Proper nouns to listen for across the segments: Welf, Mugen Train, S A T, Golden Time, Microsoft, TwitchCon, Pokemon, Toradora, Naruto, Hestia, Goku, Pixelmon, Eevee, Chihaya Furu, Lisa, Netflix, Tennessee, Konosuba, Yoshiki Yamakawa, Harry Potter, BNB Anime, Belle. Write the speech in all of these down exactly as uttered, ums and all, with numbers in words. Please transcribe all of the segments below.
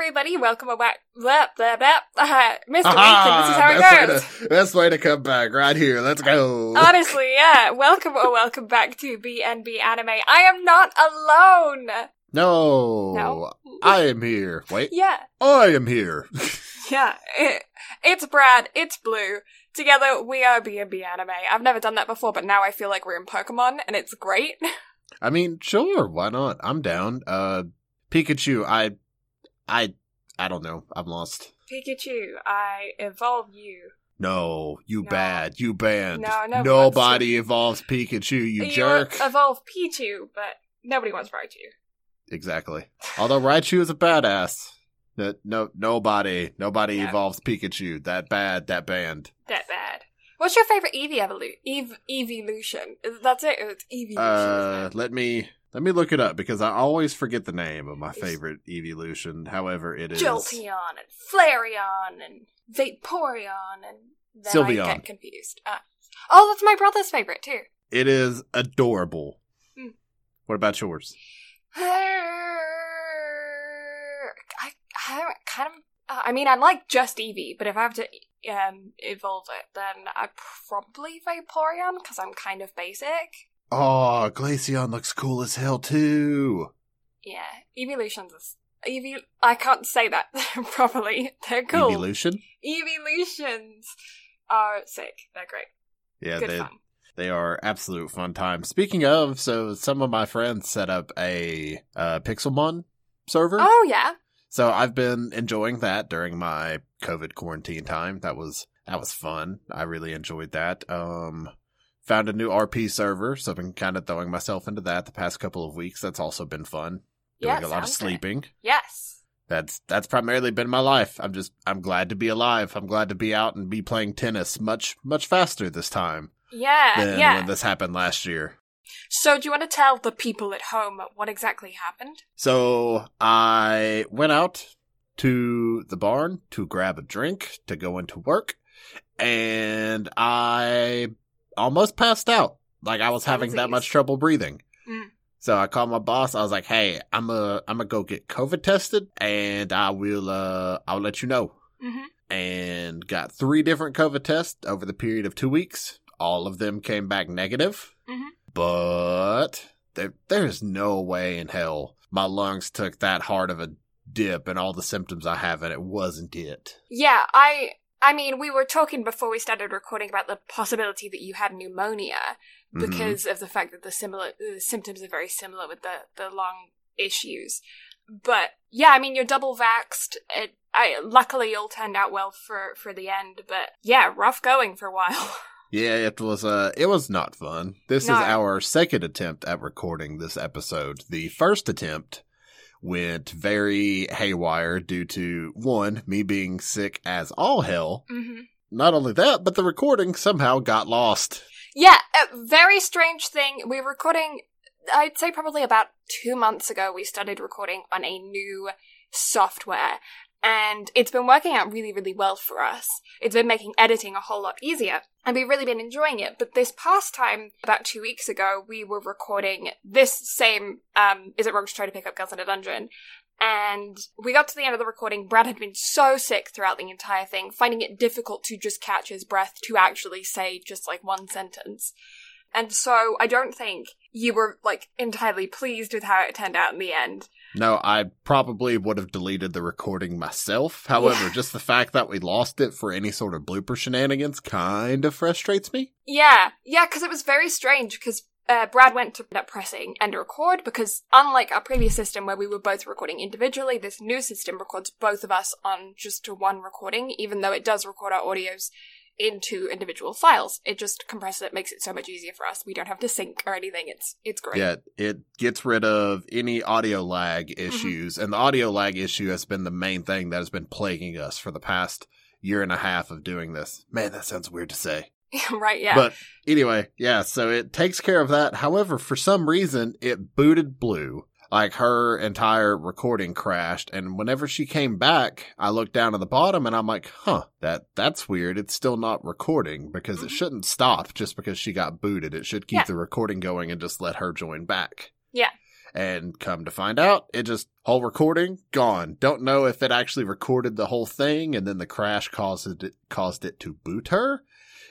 everybody. Welcome back. Blah, blah, blah. Uh, Mister Aha, Nathan, this is how it goes. That's the way to come back, right here. Let's go. Honestly, yeah. Welcome or welcome back to B N B Anime. I am not alone. No. No. I am here. Wait. Yeah. I am here. Yeah. It, it's Brad. It's Blue. Together, we are B N B Anime. I've never done that before, but now I feel like we're in Pokemon, and it's great. I mean, sure. Why not? I'm down. Uh, Pikachu, I... I... I don't know. I'm lost. Pikachu, I evolve you. No, you no. bad. You banned. No, no. Nobody evolves Pikachu, you, you jerk. Evolve Pichu, but nobody wants Raichu. Exactly. Although Raichu is a badass. No, no nobody. Nobody yeah. evolves Pikachu. That bad. That banned. That bad. What's your favorite Eevee evolu- Eve- evolution? That's it. It's Eeveelution. Uh, let me... Let me look it up, because I always forget the name of my favorite evolution, however it is. Jolteon, and Flareon, and Vaporeon, and then Sylveon. I get confused. Uh, oh, that's my brother's favorite, too. It is adorable. Mm. What about yours? Uh, I, I kind of... Uh, I mean, I like just Eevee, but if I have to um, evolve it, then I probably Vaporeon, because I'm kind of basic. Oh, Glaceon looks cool as hell, too. Yeah, evolutions. Eevee- I can't say that properly. They're cool. Evolution? Evolutions are sick. They're great. Yeah, Good they, fun. They are absolute fun time. Speaking of, so some of my friends set up a uh, Pixelmon server. Oh, yeah. So I've been enjoying that during my COVID quarantine time. That was that was fun. I really enjoyed that. Um... Found a new R P server, so I've been kind of throwing myself into that the past couple of weeks. That's also been fun. Doing yes, a lot of sleeping. It. Yes. That's that's primarily been my life. I'm just, I'm glad to be alive. I'm glad to be out and be playing tennis much, much faster this time. Yeah, than yeah. when this happened last year. So do you want to tell the people at home what exactly happened? So I went out to the barn to grab a drink to go into work, and I... almost passed out. Like, I was having that much trouble breathing. Mm. So I called my boss. I was like, hey, I'm a, I'm gonna go get COVID tested, and I will, uh, I'll let you know. Mm-hmm. And got three different COVID tests over the period of two weeks. All of them came back negative. Mm-hmm. But there, there's no way in hell my lungs took that hard of a dip and all the symptoms I have, and it wasn't it. Yeah, I... I mean, we were talking before we started recording about the possibility that you had pneumonia because mm-hmm. of the fact that the similar the symptoms are very similar with the, the lung issues. But, yeah, I mean, you're double vaxxed. It, I, luckily, all turned out well for, for the end. But, yeah, rough going for a while. Yeah, it was uh, it was not fun. This no. is our second attempt at recording this episode. The first attempt... went very haywire due to, one, me being sick as all hell. Mm-hmm. Not only that, but the recording somehow got lost. Yeah, a very strange thing. We were recording, I'd say probably about two months ago, we started recording on a new software. And it's been working out really, really well for us. It's been making editing a whole lot easier. And we've really been enjoying it. But this past time, about two weeks ago, we were recording this same, um, Is It Wrong to Try to Pick Up Girls in a Dungeon? And we got to the end of the recording. Brad had been so sick throughout the entire thing, finding it difficult to just catch his breath to actually say just like one sentence. And so I don't think you were, like, entirely pleased with how it turned out in the end. No, I probably would have deleted the recording myself. However, yeah. just the fact that we lost it for any sort of blooper shenanigans kind of frustrates me. Yeah, yeah, because it was very strange, because uh, Brad went to end up pressing end record, because unlike our previous system where we were both recording individually, this new system records both of us on just to one recording, even though it does record our audios into individual files. It just compresses it, makes it so much easier for us. We don't have to sync or anything. It's it's great. Yeah, it gets rid of any audio lag issues, mm-hmm. and the audio lag issue has been the main thing that has been plaguing us for the past year and a half of doing this. Man, that sounds weird to say. Right, yeah. But anyway, yeah, so it takes care of that. However, for some reason, it booted Blue. Like, her entire recording crashed, and whenever she came back, I looked down at the bottom, and I'm like, huh, that that's weird. It's still not recording, because mm-hmm. it shouldn't stop just because she got booted. It should keep yeah. the recording going and just let her join back. Yeah. And come to find out, it just, whole recording, gone. Don't know if it actually recorded the whole thing and then the crash caused it, caused it to boot her.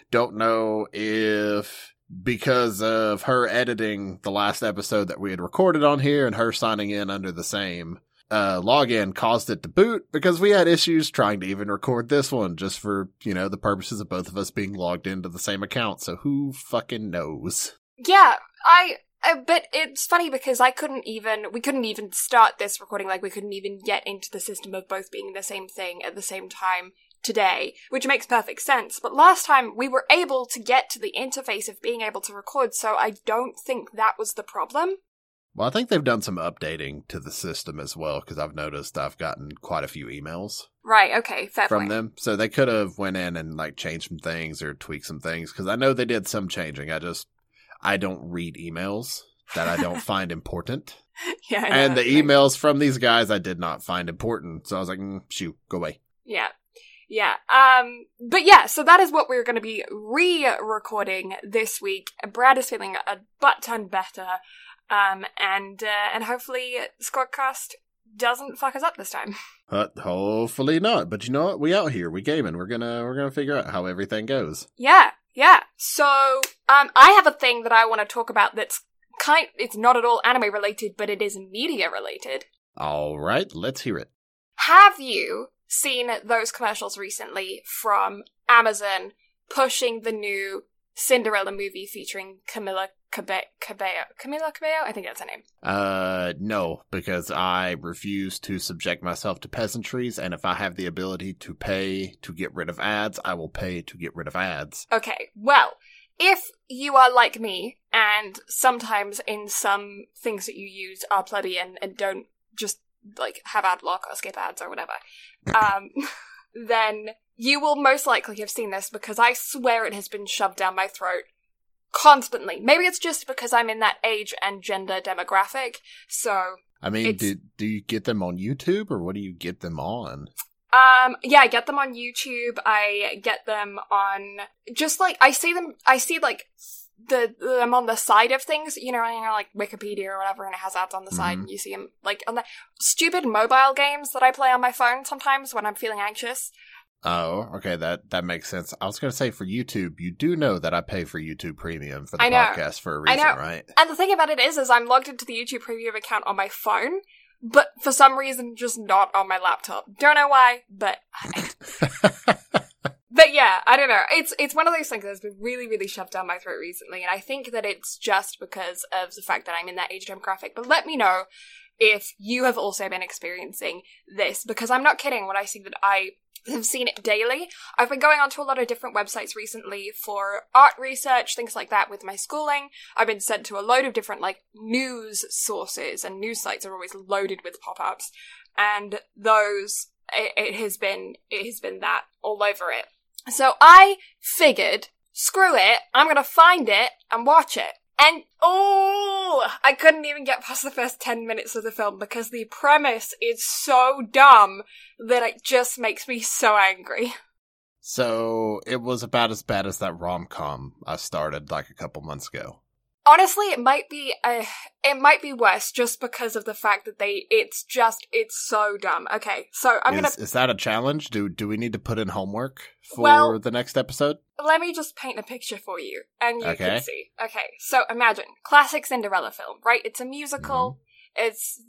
Don't know if because of her editing the last episode that we had recorded on here and her signing in under the same uh, login caused it to boot, because we had issues trying to even record this one just for, you know, the purposes of both of us being logged into the same account. So who fucking knows? Yeah, I... Uh, but it's funny because I couldn't even, we couldn't even start this recording, like we couldn't even get into the system of both being the same thing at the same time today, which makes perfect sense. But last time we were able to get to the interface of being able to record, so I don't think that was the problem. Well, I think they've done some updating to the system as well, because I've noticed I've gotten quite a few emails. Right, okay, fair From point. them. So they could have went in and like changed some things or tweaked some things, because I know they did some changing. I just... I don't read emails that I don't find important. Yeah, I know, and the right. emails from these guys I did not find important. So I was like, mm, shoot, go away. Yeah. Yeah. Um, but yeah, so that is what we're going to be re-recording this week. Brad is feeling a butt ton better. Um, and, uh, and hopefully Squadcast doesn't fuck us up this time. Uh, hopefully not. But you know what? We out here. We gaming. We're gonna, we're gonna figure out how everything goes. Yeah. Yeah, so um, I have a thing that I want to talk about that's kind, it's not at all anime related, but it is media related. All right, let's hear it. Have you seen those commercials recently from Amazon pushing the new Cinderella movie featuring Camila Cabe- Cabello? Camila Cabello? I think that's her name. Uh, no, because I refuse to subject myself to peasantries, and if I have the ability to pay to get rid of ads, I will pay to get rid of ads. Okay, well, if you are like me, and sometimes in some things that you use are bloody and, and don't just, like, have ad block or skip ads or whatever, um, then... you will most likely have seen this, because I swear it has been shoved down my throat constantly. Maybe it's just because I'm in that age and gender demographic, so... I mean, do, do you get them on YouTube, or what do you get them on? Um, yeah, I get them on YouTube, I get them on... Just, like, I see them... I see, like, the them on the side of things, you know, you know, like Wikipedia or whatever, and it has ads on the mm-hmm. side, and you see them, like, on the... Stupid mobile games that I play on my phone sometimes when I'm feeling anxious... Oh, okay, that, that makes sense. I was going to say, for YouTube, you do know that I pay for YouTube Premium for the podcast for a reason, right? And the thing about it is, is I'm logged into the YouTube Premium account on my phone, but for some reason, just not on my laptop. Don't know why, but... But yeah, I don't know. It's it's one of those things that's been really, really shoved down my throat recently, and I think that it's just because of the fact that I'm in that age demographic. But let me know if you have also been experiencing this, because I'm not kidding when I see that I... have seen it daily. I've been going onto a lot of different websites recently for art research, things like that with my schooling. I've been sent to a load of different, like, news sources, and news sites are always loaded with pop-ups. And those, it, it has been, it has been that all over it. So I figured, screw it, I'm gonna find it and watch it. And, oh, I couldn't even get past the first ten minutes of the film because the premise is so dumb that it just makes me so angry. So, it was about as bad as that rom-com I started, like, a couple months ago. Honestly, it might be, uh, it might be worse just because of the fact that they, it's just, it's so dumb. Okay, so I'm is, gonna- Is that a challenge? Do, do we need to put in homework for well, the next episode? Let me just paint a picture for you, and you okay. can see. Okay, so imagine, classic Cinderella film, right? It's a musical, mm-hmm. it's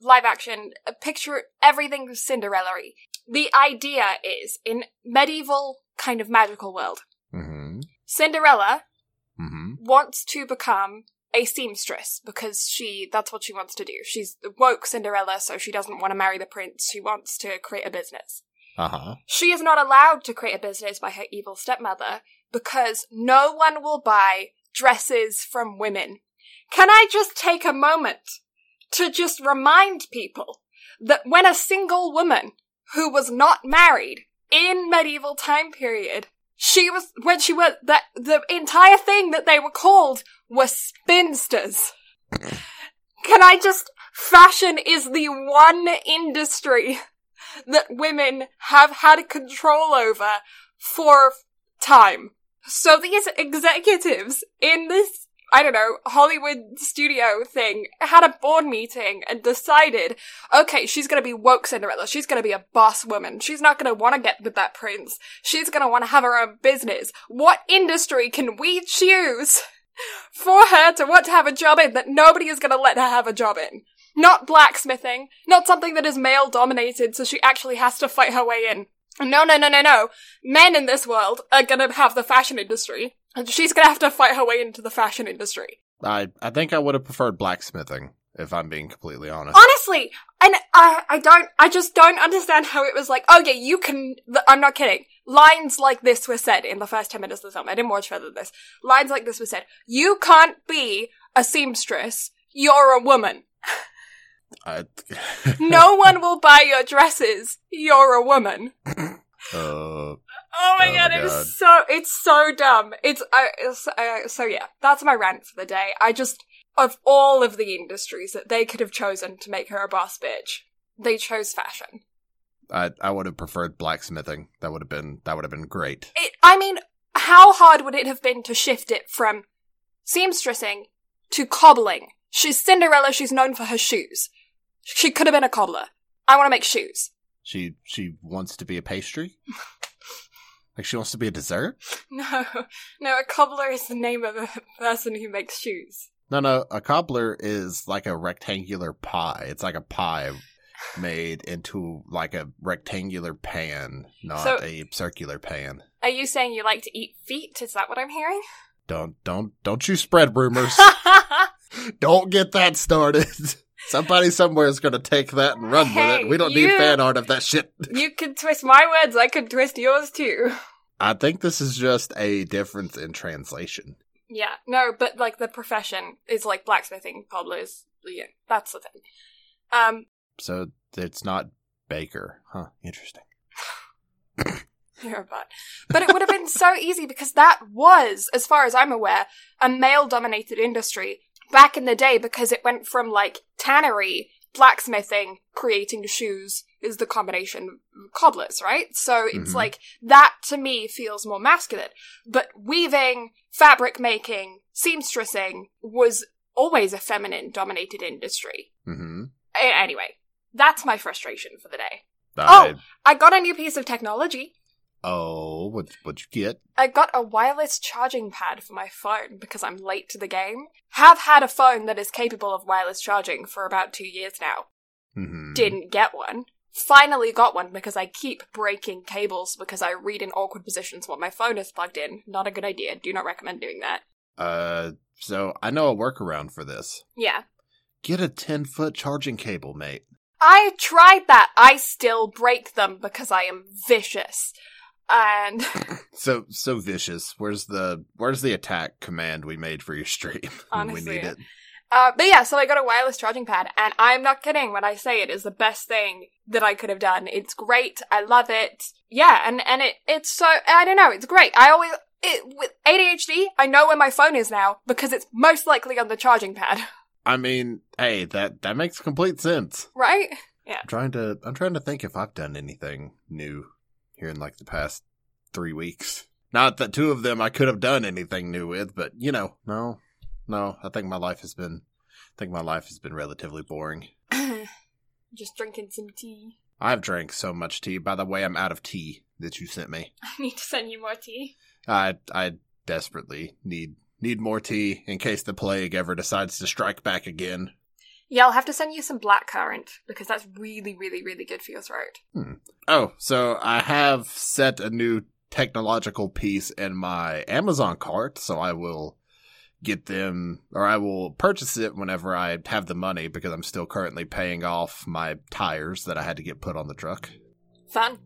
live action, a picture, everything Cinderella-y. The idea is, in medieval kind of magical world, mm-hmm. Cinderella- Mm-hmm. wants to become a seamstress because she that's what she wants to do. She's the woke Cinderella, so she doesn't want to marry the prince. She wants to create a business. Uh-huh. She is not allowed to create a business by her evil stepmother because no one will buy dresses from women. Can I just take a moment to just remind people that when a single woman who was not married in medieval time period She was, when she was, that the entire thing that they were called were spinsters. Can I just, fashion is the one industry that women have had control over for time. So these executives in this I don't know, Hollywood studio thing, had a board meeting and decided, okay, she's going to be woke Cinderella. She's going to be a boss woman. She's not going to want to get with that prince. She's going to want to have her own business. What industry can we choose for her to want to have a job in that nobody is going to let her have a job in? Not blacksmithing, not something that is male-dominated, so she actually has to fight her way in. No, no, no, no, no. Men in this world are going to have the fashion industry, and she's going to have to fight her way into the fashion industry. I, I think I would have preferred blacksmithing, if I'm being completely honest. Honestly! And I, I don't, I just don't understand how it was like, oh yeah, you can, I'm not kidding. Lines like this were said in the first ten minutes of the film. I didn't watch further than this. Lines like this were said. You can't be a seamstress. You're a woman. I... No one will buy your dresses. You're a woman. Uh, oh my oh god, god. It's so it's so dumb. It's, uh, it's uh, so yeah. That's my rant for the day. I just of all of the industries that they could have chosen to make her a boss bitch, they chose fashion. I I would have preferred blacksmithing. That would have been that would have been great. It, I mean, how hard would it have been to shift it from seamstressing to cobbling? She's Cinderella. She's known for her shoes. She could have been a cobbler. I want to make shoes. She she wants to be a pastry? Like, she wants to be a dessert? No. No, a cobbler is the name of a person who makes shoes. No, no, a cobbler is like a rectangular pie. It's like a pie made into, like, a rectangular pan, not so, a circular pan. Are you saying you like to eat feet? Is that what I'm hearing? Don't, don't, don't you spread rumors. Don't get that started. Somebody somewhere is going to take that and run hey, with it. We don't you, need fan art of that shit. You could twist my words. I could twist yours too. I think this is just a difference in translation. Yeah. No, but like the profession is like blacksmithing, cobblers. Yeah, that's the thing. Um. So it's not baker. Huh. Interesting. You're a butt. But it would have been so easy because that was, as far as I'm aware, a male-dominated industry back in the day, because it went from, like, tannery, blacksmithing, creating shoes is the combination of cobblers, right? So it's mm-hmm. like, that to me feels more masculine. But weaving, fabric making, seamstressing was always a feminine-dominated industry. Mm-hmm. A- anyway, that's my frustration for the day. I... Oh, I got a new piece of technology. Oh, what, what'd you get? I got a wireless charging pad for my phone because I'm late to the game. Have had a phone that is capable of wireless charging for about two years now. Mm-hmm. Didn't get one. Finally got one because I keep breaking cables because I read in awkward positions what my phone is plugged in. Not a good idea. Do not recommend doing that. Uh, so I know a workaround for this. Yeah. Get a ten-foot charging cable, mate. I tried that. I still break them because I am vicious. And so so vicious. Where's the where's the attack command we made for your stream? Honestly, we need it. Uh, but yeah, so I got a wireless charging pad, and I'm not kidding when I say it is the best thing that I could have done. It's great. I love it. Yeah, and and it it's so I don't know. It's great. I always it, with A D H D. I know where my phone is now because it's most likely on the charging pad. I mean, hey, that, that makes complete sense. Right? Yeah. I'm trying to I'm trying to think if I've done anything new here in like the past three weeks. Not that two of them I could have done anything new with, but you know, no. No. I think my life has been I think my life has been relatively boring. Just drinking some tea. I've drank so much tea. By the way, I'm out of tea that you sent me. I need to send you more tea. I I desperately need Need more tea in case the plague ever decides to strike back again. Yeah, I'll have to send you some blackcurrant, because that's really, really, really good for your throat. Hmm. Oh, so I have set a new technological piece in my Amazon cart, so I will get them, or I will purchase it whenever I have the money, because I'm still currently paying off my tires that I had to get put on the truck. Fun.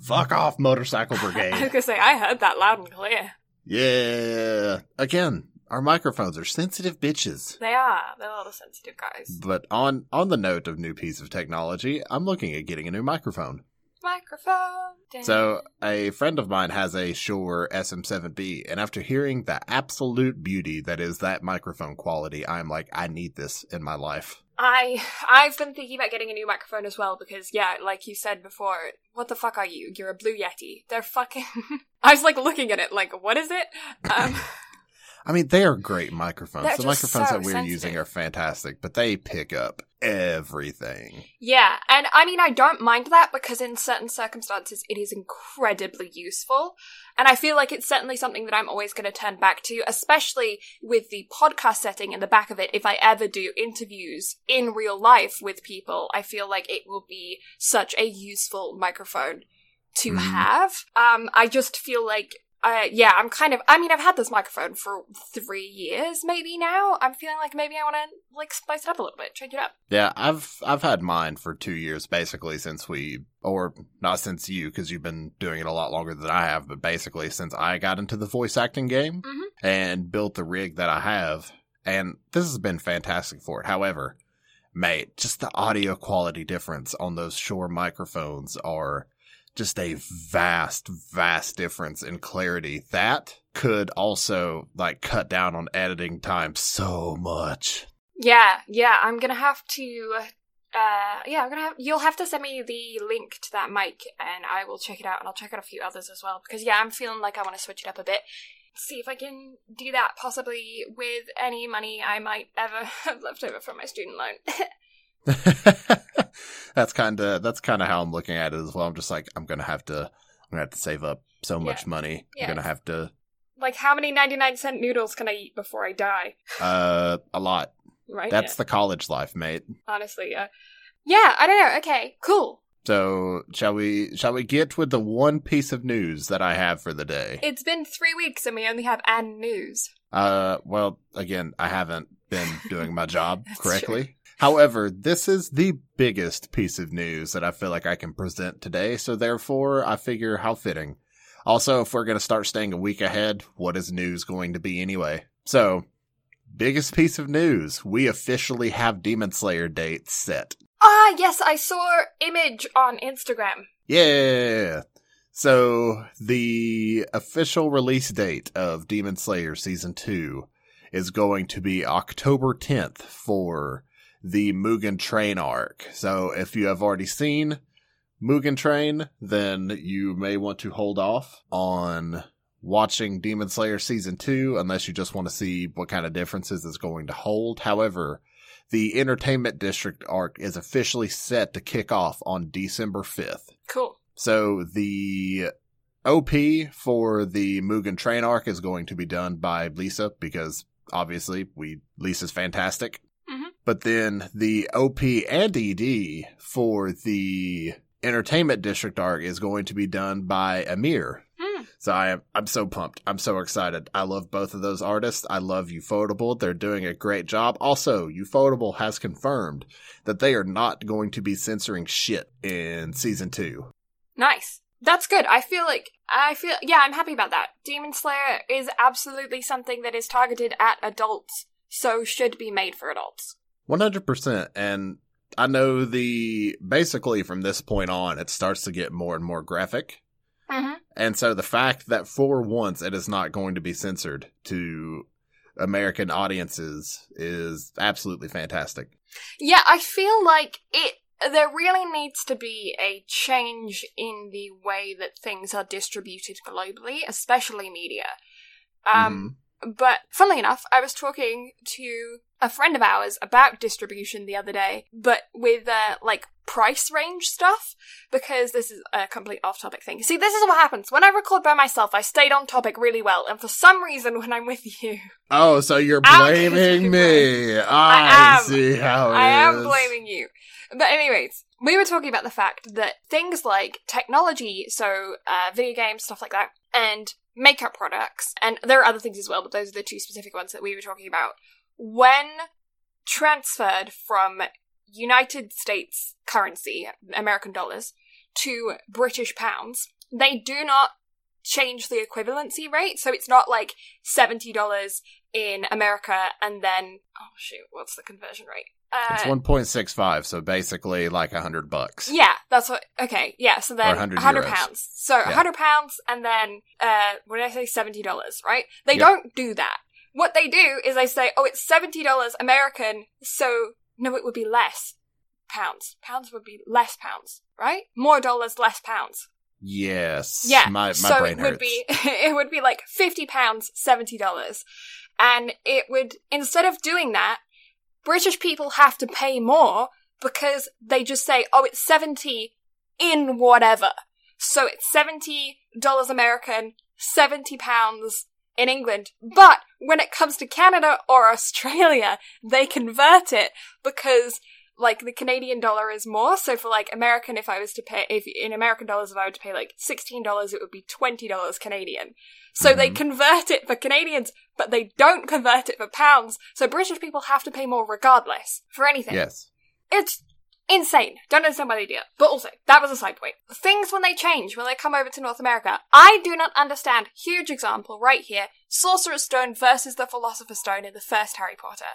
Fuck off, Motorcycle Brigade. I was gonna say, I heard that loud and clear. Yeah. Again, our microphones are sensitive bitches. They are. They're a lot of sensitive guys. But on, on the note of new piece of technology, I'm looking at getting a new microphone. Microphone. Dang. So a friend of mine has a Shure S M seven B, and after hearing the absolute beauty that is that microphone quality, I'm like, I need this in my life. I, I've been thinking about getting a new microphone as well, because, yeah, like you said before, what the fuck are you? You're a Blue Yeti. They're fucking... I was, like, looking at it, like, what is it? Um, I mean, they are great microphones. They're the microphones so that we're sensitive. using are fantastic, but they pick up everything. Yeah, and I mean, I don't mind that because in certain circumstances, it is incredibly useful. And I feel like it's certainly something that I'm always going to turn back to, especially with the podcast setting in the back of it. If I ever do interviews in real life with people, I feel like it will be such a useful microphone to mm. have. Um, I just feel like Uh, yeah, I'm kind of, I mean, I've had this microphone for three years maybe now. I'm feeling like maybe I want to, like, spice it up a little bit, change it up. Yeah, I've I've had mine for two years, basically, since we, or not since you, because you've been doing it a lot longer than I have, but basically since I got into the voice acting game mm-hmm. and built the rig that I have, and this has been fantastic for it. However, mate, just the audio quality difference on those Shure microphones are just a vast, vast difference in clarity that could also, like, cut down on editing time so much. Yeah, yeah, I'm gonna have to, uh, yeah, I'm gonna have, you'll have to send me the link to that mic, and I will check it out, and I'll check out a few others as well, because, yeah, I'm feeling like I want to switch it up a bit. See if I can do that, possibly with any money I might ever have left over from my student loan. that's kind of that's kind of how I'm looking at it as well. I'm just like, I'm gonna have to I'm gonna have to save up so much yeah. money. Yeah. I'm gonna have to, like, how many ninety-nine cent noodles can I eat before I die? Uh, a lot. Right. That's yeah. the college life, mate. Honestly, yeah. Yeah, I don't know. Okay, cool. So shall we? Shall we get with the one piece of news that I have for the day? It's been three weeks and we only have an news. Uh, well, again, I haven't been doing my job correctly. True. However, this is the biggest piece of news that I feel like I can present today, so therefore, I figure how fitting. Also, if we're going to start staying a week ahead, what is news going to be anyway? So, biggest piece of news, we officially have Demon Slayer dates set. Ah, yes, I saw image on Instagram. Yeah! So, the official release date of Demon Slayer Season two is going to be October tenth for the Mugen Train arc. So if you have already seen Mugen Train, then you may want to hold off on watching Demon Slayer Season two unless you just want to see what kind of differences it's going to hold. However, the Entertainment District arc is officially set to kick off on December fifth. Cool. So the O P for the Mugen Train arc is going to be done by Lisa, because obviously we Lisa's fantastic. But then the O P and E D for the Entertainment District arc is going to be done by Amir. Mm. So I am, I'm so pumped. I'm so excited. I love both of those artists. I love Ufotable. They're doing a great job. Also, Ufotable has confirmed that they are not going to be censoring shit in Season two. Nice. That's good. I feel like, I feel, yeah, I'm happy about that. Demon Slayer is absolutely something that is targeted at adults, so should be made for adults. one hundred percent. And I know the, basically from this point on, it starts to get more and more graphic. Mm-hmm. And so the fact that for once it is not going to be censored to American audiences is absolutely fantastic. Yeah, I feel like it, there really needs to be a change in the way that things are distributed globally, especially media. Um, mm-hmm. But funnily enough, I was talking to a friend of ours about distribution the other day, but with, uh, like, price range stuff, because this is a complete off-topic thing. See, this is what happens. When I record by myself, I stayed on topic really well, and for some reason, when I'm with you... Oh, so you're blaming me. I, I am, see how it I is. I am blaming you. But anyways, we were talking about the fact that things like technology, so uh, video games, stuff like that, and makeup products, and there are other things as well, but those are the two specific ones that we were talking about, when transferred from United States currency, American dollars, to British pounds, they do not change the equivalency rate. So it's not like seventy dollars in America and then, oh shoot, what's the conversion rate? Uh, it's one point six five, so basically like one hundred bucks. Yeah, that's what, okay, yeah, so then one hundred pounds. So yeah. one hundred pounds and then, uh, what did I say, seventy dollars, right? They yep. don't do that. What they do is they say, oh, it's seventy dollars American, so no, it would be less pounds. Pounds would be less pounds, right? More dollars, less pounds. Yes. Yeah. My, my so brain it hurts. Would be, it would be like fifty pounds, seventy dollars. And it would, instead of doing that, British people have to pay more because they just say, oh, it's seventy in whatever. So it's seventy dollars American, seventy pounds in England. But when it comes to Canada or Australia, they convert it because, like, the Canadian dollar is more. So for, like, American, if I was to pay, if in American dollars, if I were to pay, like, sixteen dollars, it would be twenty dollars Canadian. So mm-hmm. they convert it for Canadians, but they don't convert it for pounds. So British people have to pay more regardless for anything. Yes. It's insane. Don't understand why they do it. But also, that was a side point. Things when they change, when they come over to North America, I do not understand. Huge example right here. Sorcerer's Stone versus the Philosopher's Stone in the first Harry Potter.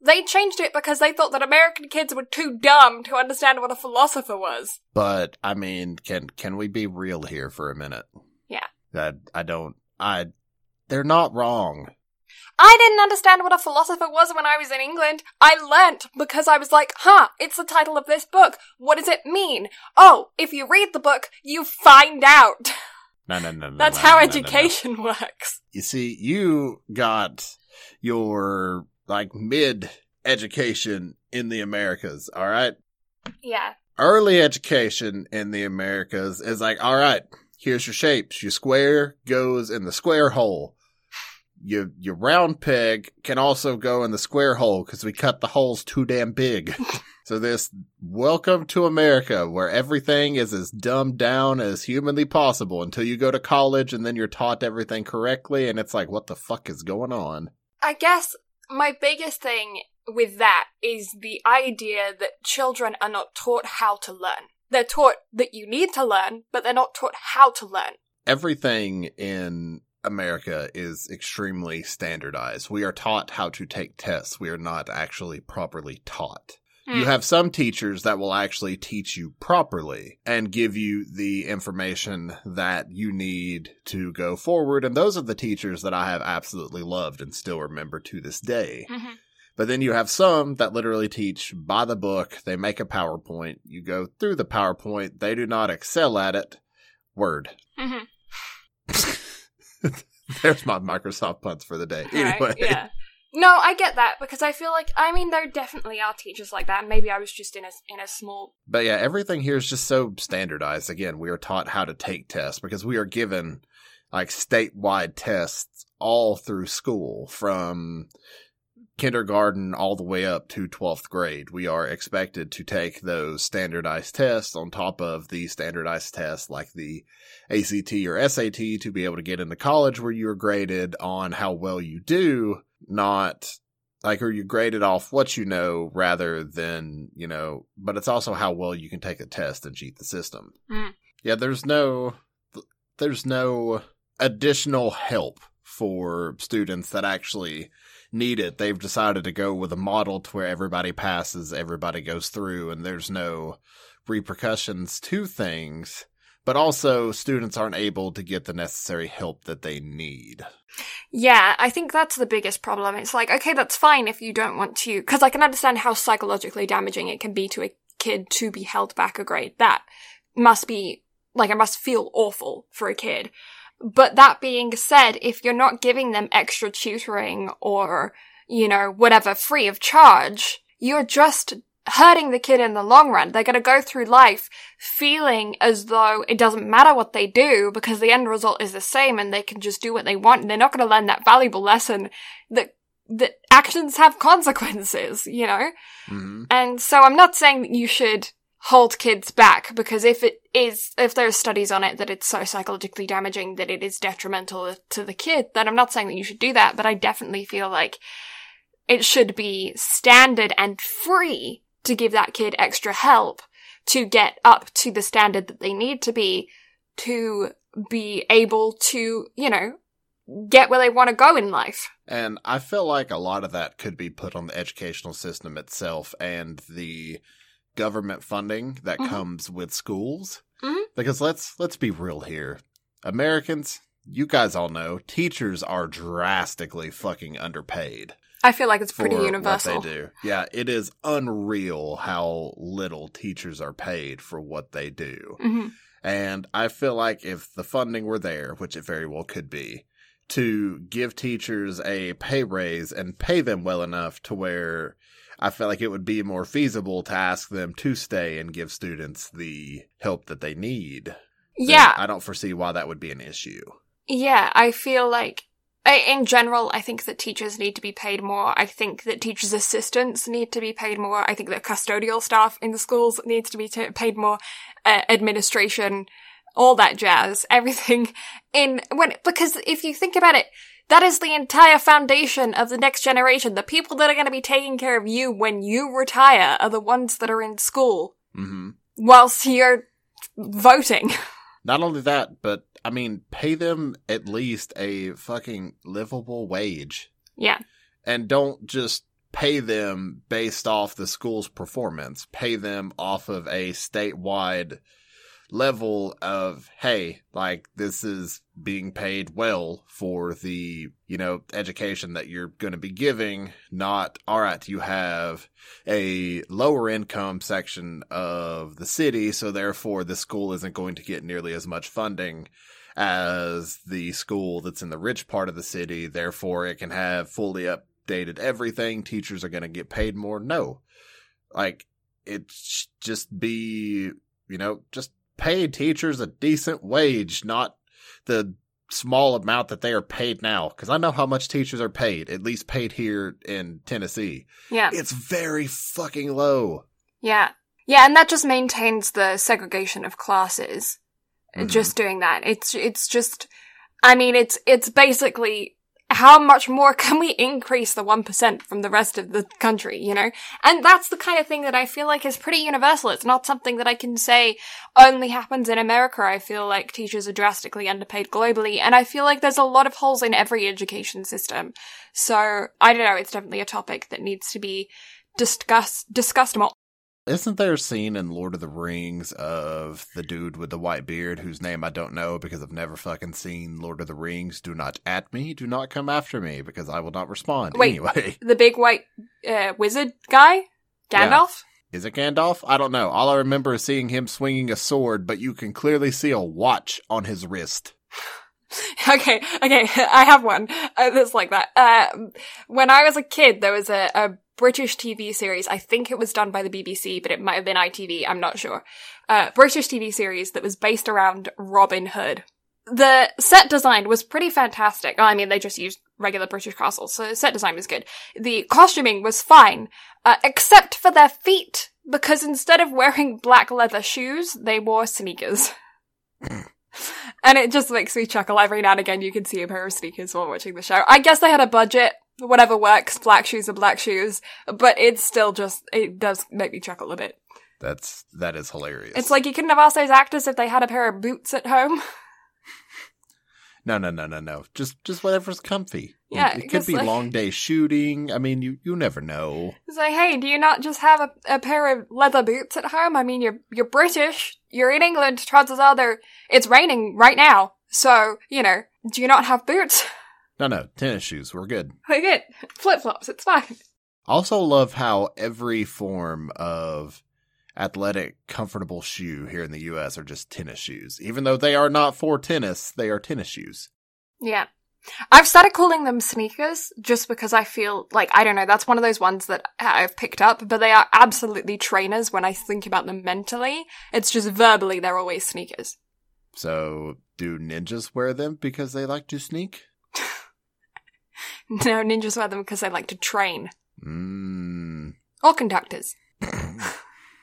They changed it because they thought that American kids were too dumb to understand what a philosopher was. But, I mean, can can we be real here for a minute? Yeah. I, I don't... I... They're not wrong. I didn't understand what a philosopher was when I was in England. I learnt because I was like, huh, it's the title of this book. What does it mean? Oh, if you read the book, you find out. No, no, no, no. That's no, how no, education no, no, no. works. You see, you got your... like, mid-education in the Americas, all right? Yeah. Early education in the Americas is like, all right, here's your shapes. Your square goes in the square hole. Your, your round peg can also go in the square hole because we cut the holes too damn big. So this welcome to America where everything is as dumbed down as humanly possible until you go to college and then you're taught everything correctly and it's like, what the fuck is going on? I guess... my biggest thing with that is the idea that children are not taught how to learn. They're taught that you need to learn, but they're not taught how to learn. Everything in America is extremely standardized. We are taught how to take tests. We are not actually properly taught. Hmm. You have some teachers that will actually teach you properly and give you the information that you need to go forward. And those are the teachers that I have absolutely loved and still remember to this day. Mm-hmm. But then you have some that literally teach by the book. They make a PowerPoint. You go through the PowerPoint. They do not excel at it. Word. Mm-hmm. There's my Microsoft puns for the day. All anyway. Right, yeah. No, I get that, because I feel like, I mean, there definitely are teachers like that, and maybe I was just in a, in a small... But yeah, everything here is just so standardized. Again, we are taught how to take tests, because we are given, like, statewide tests all through school, from kindergarten all the way up to twelfth grade. We are expected to take those standardized tests on top of the standardized tests like the A C T or S A T to be able to get into college, where you are graded on how well you do. Not like, are you graded off what you know rather than, you know, but it's also how well you can take a test and cheat the system. Mm. Yeah, there's no, there's no additional help for students that actually need it. They've decided to go with a model to where everybody passes, everybody goes through, and there's no repercussions to things. But also, students aren't able to get the necessary help that they need. Yeah, I think that's the biggest problem. It's like, okay, that's fine if you don't want to, because I can understand how psychologically damaging it can be to a kid to be held back a grade. That must be, like, it must feel awful for a kid. But that being said, if you're not giving them extra tutoring or, you know, whatever, free of charge, you're just hurting the kid in the long run. They're going to go through life feeling as though it doesn't matter what they do because the end result is the same and they can just do what they want and they're not going to learn that valuable lesson that that actions have consequences, you know? Mm-hmm. And so I'm not saying that you should hold kids back, because if it is, if there are studies on it that it's so psychologically damaging that it is detrimental to the kid, then I'm not saying that you should do that, but I definitely feel like it should be standard and free to give that kid extra help to get up to the standard that they need to be to be able to, you know, get where they want to go in life. And I feel like a lot of that could be put on the educational system itself and the government funding that mm-hmm. comes with schools. Mm-hmm. Because let's let's be real here. Americans, you guys all know, teachers are drastically fucking underpaid. I feel like it's pretty universal. What they do. Yeah, it is unreal how little teachers are paid for what they do. Mm-hmm. And I feel like if the funding were there, which it very well could be, to give teachers a pay raise and pay them well enough to where I felt like it would be more feasible to ask them to stay and give students the help that they need. Yeah. Then I don't foresee why that would be an issue. Yeah, I feel like, in general, I think that teachers need to be paid more. I think that teachers' assistants need to be paid more. I think that custodial staff in the schools needs to be t- paid more. Uh, administration, all that jazz, everything in when because if you think about it, that is the entire foundation of the next generation. The people that are going to be taking care of you when you retire are the ones that are in school, mm-hmm. whilst you're voting. Not only that, but, I mean, pay them at least a fucking livable wage. Yeah. And don't just pay them based off the school's performance. Pay them off of a statewide level of, hey, like, this is being paid well for the, you know, education that you're going to be giving. Not, all right, you have a lower income section of the city, so therefore the school isn't going to get nearly as much funding as the school that's in the rich part of the city. Therefore, it can have fully updated everything. Teachers are going to get paid more. No. Like, it's just be, you know, just pay teachers a decent wage, not the small amount that they are paid now, because I know how much teachers are paid, at least paid here in Tennessee. Yeah. It's very fucking low. Yeah. Yeah, and that just maintains the segregation of classes. Mm-hmm. Just doing that. It's it's just, I mean, it's it's basically, how much more can we increase the one percent from the rest of the country, you know? And that's the kind of thing that I feel like is pretty universal. It's not something that I can say only happens in America. I feel like teachers are drastically underpaid globally, and I feel like there's a lot of holes in every education system. So, I don't know, it's definitely a topic that needs to be discussed, discussed more. Isn't there a scene in Lord of the Rings of the dude with the white beard whose name I don't know because I've never fucking seen Lord of the Rings? Do not at me. Do not come after me because I will not respond. Wait, anyway. The big white uh, wizard guy? Gandalf? Yeah. Is it Gandalf? I don't know. All I remember is seeing him swinging a sword, but you can clearly see a watch on his wrist. Okay, okay, I have one uh, that's like that. Uh, when I was a kid, there was a, a British T V series, I think it was done by the B B C, but it might have been I T V, I'm not sure. Uh, British T V series that was based around Robin Hood. The set design was pretty fantastic. I mean, they just used regular British castles, so the set design was good. The costuming was fine, uh, except for their feet, because instead of wearing black leather shoes, they wore sneakers. And it just makes me chuckle. Every now and again, you can see a pair of sneakers while watching the show. I guess they had a budget. Whatever works. Black shoes are black shoes. But it's still just, it does make me chuckle a bit. That's, that is hilarious. It's like you couldn't have asked those actors if they had a pair of boots at home. No, no, no, no, no. Just, just whatever's comfy. Yeah. It, it could be like, long day shooting. I mean, you, you never know. It's like, hey, do you not just have a, a pair of leather boots at home? I mean, you're, you're British. You're in England. Chances are there, it's raining right now. So, you know, do you not have boots? No, no. Tennis shoes. We're good. We're good. Flip-flops. It's fine. I also love how every form of athletic, comfortable shoe here in the U S are just tennis shoes. Even though they are not for tennis, they are tennis shoes. Yeah. I've started calling them sneakers just because I feel like, I don't know, that's one of those ones that I've picked up, but they are absolutely trainers when I think about them mentally. It's just verbally, they're always sneakers. So, do ninjas wear them because they like to sneak? No, ninjas wear them because they like to train. Mm. Or conductors.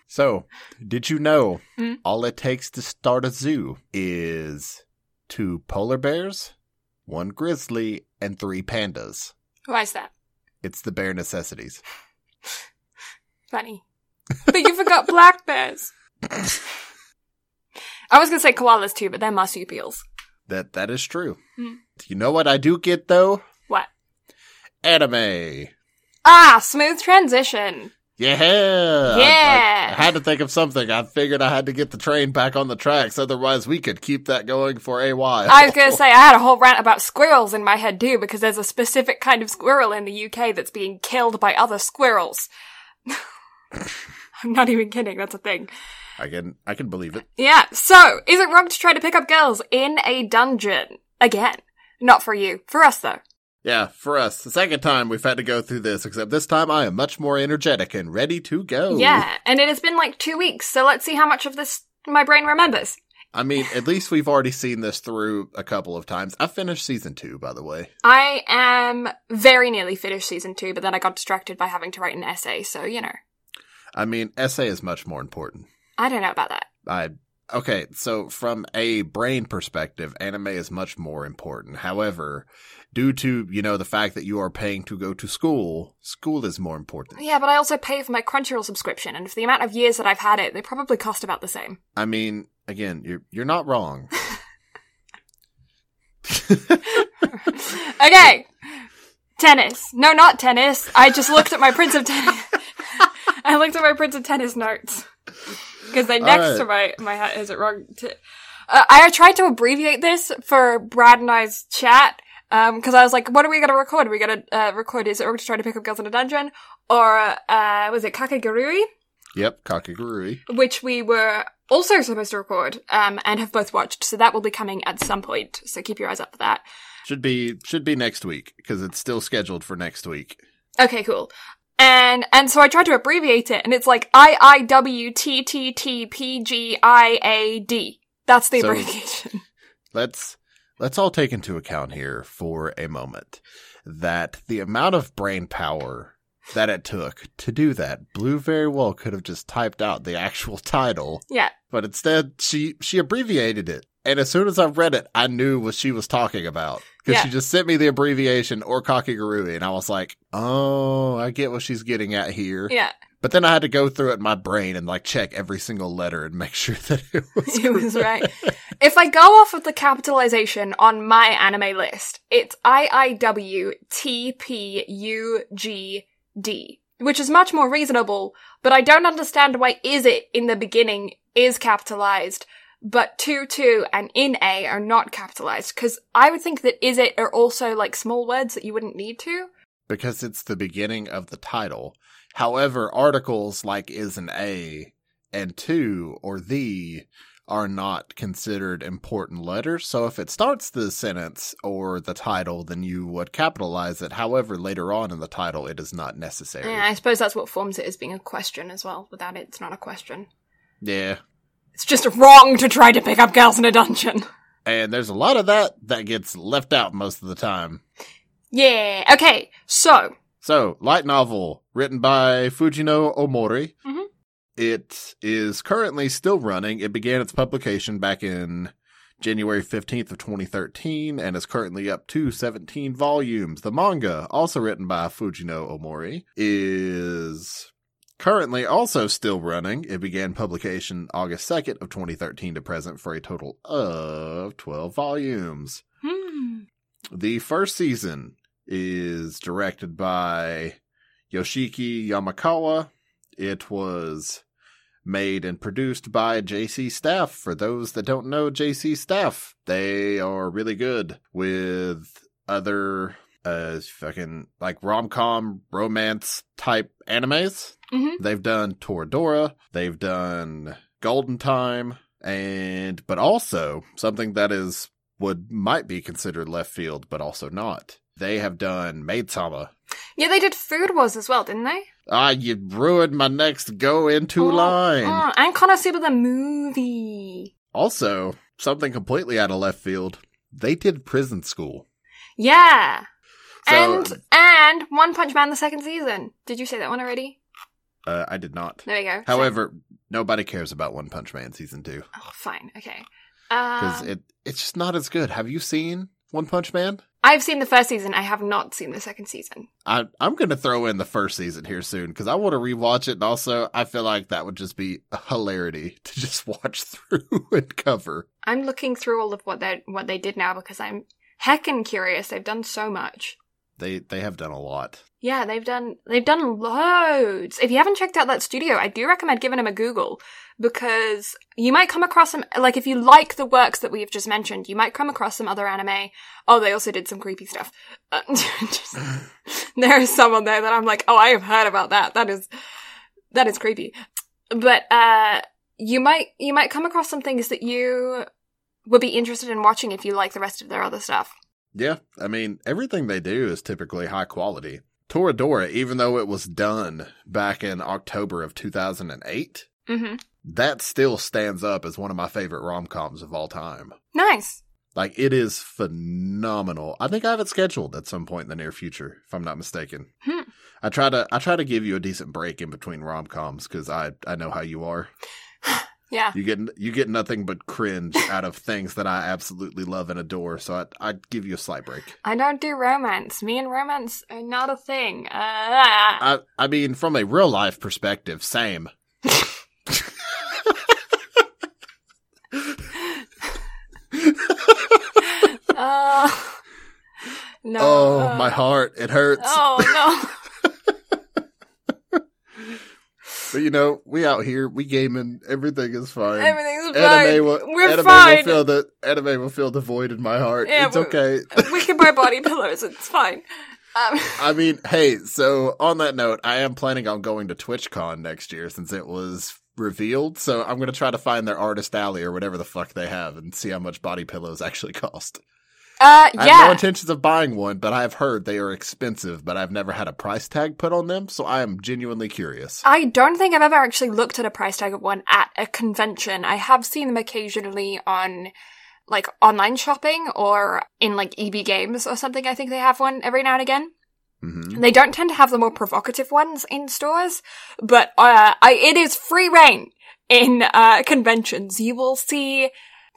So, did you know mm? all it takes to start a zoo is two polar bears, one grizzly, and three pandas? Why is that? It's the bear necessities. Funny. But you forgot black bears. I was going to say koalas too, but they're marsupials. That That is true. Mm. You know what I do get, though? What? Anime. Ah, smooth transition. Yeah! Yeah! I, I had to think of something. I figured I had to get the train back on the tracks, otherwise we could keep that going for a while. I was gonna say, I had a whole rant about squirrels in my head too, because there's a specific kind of squirrel in the U K that's being killed by other squirrels. I'm not even kidding, that's a thing. I can, I can believe it. Yeah, so, is it wrong to try to pick up girls in a dungeon? Again. Not for you. For us, though. Yeah, for us. The second time we've had to go through this, except this time I am much more energetic and ready to go. Yeah, and it has been like two weeks, so let's see how much of this my brain remembers. I mean, at least we've already seen this through a couple of times. I finished season two, by the way. I am very nearly finished season two, but then I got distracted by having to write an essay, so, you know. I mean, essay is much more important. I don't know about that. I Okay, so from a brain perspective, anime is much more important. However, due to, you know, the fact that you are paying to go to school, school is more important. Yeah, but I also pay for my Crunchyroll subscription, and for the amount of years that I've had it, they probably cost about the same. I mean, again, you're, you're not wrong. Okay. Tennis. No, not tennis. I just looked at my Prince of Tennis. I looked at my Prince of Tennis notes. Because they're next right. to my, my hat. Is it wrong? To, uh, I tried to abbreviate this for Brad and I's chat. Um, because I was like, what are we going to record? Are we going to uh, record Is It Wrong to Try to Pick Up Girls in a Dungeon? Or, uh, was it Kakegurui? Yep, Kakegurui. Which we were also supposed to record, um, and have both watched. So that will be coming at some point. So keep your eyes up for that. Should be, should be next week. Because it's still scheduled for next week. Okay, cool. And and so I tried to abbreviate it, and it's like I I W T T T P G I A D. That's the so abbreviation. Let's let's all take into account here for a moment that the amount of brain power that it took to do that, Blue very well could have just typed out the actual title. Yeah. But instead, she, she abbreviated it. And as soon as I read it, I knew what she was talking about. Because yeah. she just sent me the abbreviation, or Kakegurui, and I was like, oh, I get what she's getting at here. Yeah. But then I had to go through it in my brain and, like, check every single letter and make sure that it was It was right. If I go off of the capitalization on my anime list, it's I I W T P U G D, which is much more reasonable, but I don't understand why is it in the beginning is capitalized, but to, to, and in a are not capitalized, because I would think that is it are also, like, small words that you wouldn't need to. Because it's the beginning of the title. However, articles like is and a and to or the are not considered important letters, so if it starts the sentence or the title, then you would capitalize it. However, later on in the title, it is not necessary. Yeah, I suppose that's what forms it as being a question as well. Without it, it's not a question. Yeah. It's just wrong to try to pick up girls in a dungeon. And there's a lot of that that gets left out most of the time. Yeah, okay, so. So, light novel, written by Fujino Omori. Mm-hmm. It is currently still running. It began its publication back in January fifteenth of twenty thirteen, and is currently up to seventeen volumes. The manga, also written by Fujino Omori, is currently also still running. It began publication August second of twenty thirteen to present for a total of twelve volumes. Hmm. The first season is directed by Yoshiki Yamakawa. It was made and produced by J C Staff. For those that don't know J C Staff, they are really good with other uh, fucking like rom-com romance type animes. Mm-hmm. They've done Toradora, they've done Golden Time, and but also something that is would might be considered left field, but also not. They have done Maid-sama. Yeah, they did Food Wars as well, didn't they? Ah, you ruined my next go-into oh, line. Oh, I'm Konosuba the movie. Also, something completely out of left field. They did Prison School. Yeah. So, and and One Punch Man the second season. Did you say that one already? Uh, I did not. There you go. However, so, nobody cares about One Punch Man season two. Oh, fine. Okay. Because um, it, it's just not as good. Have you seen One Punch Man? I've seen the first season. I have not seen the second season. I, I'm going to throw in the first season here soon because I want to rewatch it. And also, I feel like that would just be a hilarity to just watch through and cover. I'm looking through all of what they what they did now because I'm heckin' curious. They've done so much. They they have done a lot. Yeah, they've done they've done loads. If you haven't checked out that studio, I do recommend giving them a Google because you might come across some, like, if you like the works that we've just mentioned, you might come across some other anime. Oh, they also did some creepy stuff. Uh, just, there is some on there that I'm like, oh, I have heard about that. That is that is creepy. But uh, you might you might come across some things that you would be interested in watching if you like the rest of their other stuff. Yeah, I mean, everything they do is typically high quality. Toradora, even though it was done back in October of two thousand eight, mm-hmm. that still stands up as one of my favorite rom-coms of all time. Nice. Like, it is phenomenal. I think I have it scheduled at some point in the near future, if I'm not mistaken. Hmm. I try to I try to give you a decent break in between rom-coms, because I, I know how you are. Yeah. You get you get nothing but cringe out of things that I absolutely love and adore, so I, I give you a slight break. I don't do romance. Me and romance are not a thing. Uh... I, I mean, from a real-life perspective, same. Uh, no. Oh, uh, my heart. It hurts. Oh, no. But, you know, we out here. We gaming. Everything is fine. Everything's anime fine. Will, We're anime fine. Will fill the, anime will fill the void in my heart. Yeah, it's we, okay. We can buy body pillows. It's fine. Um. I mean, hey, so on that note, I am planning on going to TwitchCon next year since it was revealed. So I'm going to try to find their Artist Alley or whatever the fuck they have and see how much body pillows actually cost. Uh, yeah. I have no intentions of buying one, but I have heard they are expensive, but I've never had a price tag put on them, so I am genuinely curious. I don't think I've ever actually looked at a price tag of one at a convention. I have seen them occasionally on, like, online shopping or in, like, E B Games or something. I think they have one every now and again. Mm-hmm. They don't tend to have the more provocative ones in stores, but uh, I, it is free reign in uh, conventions. You will see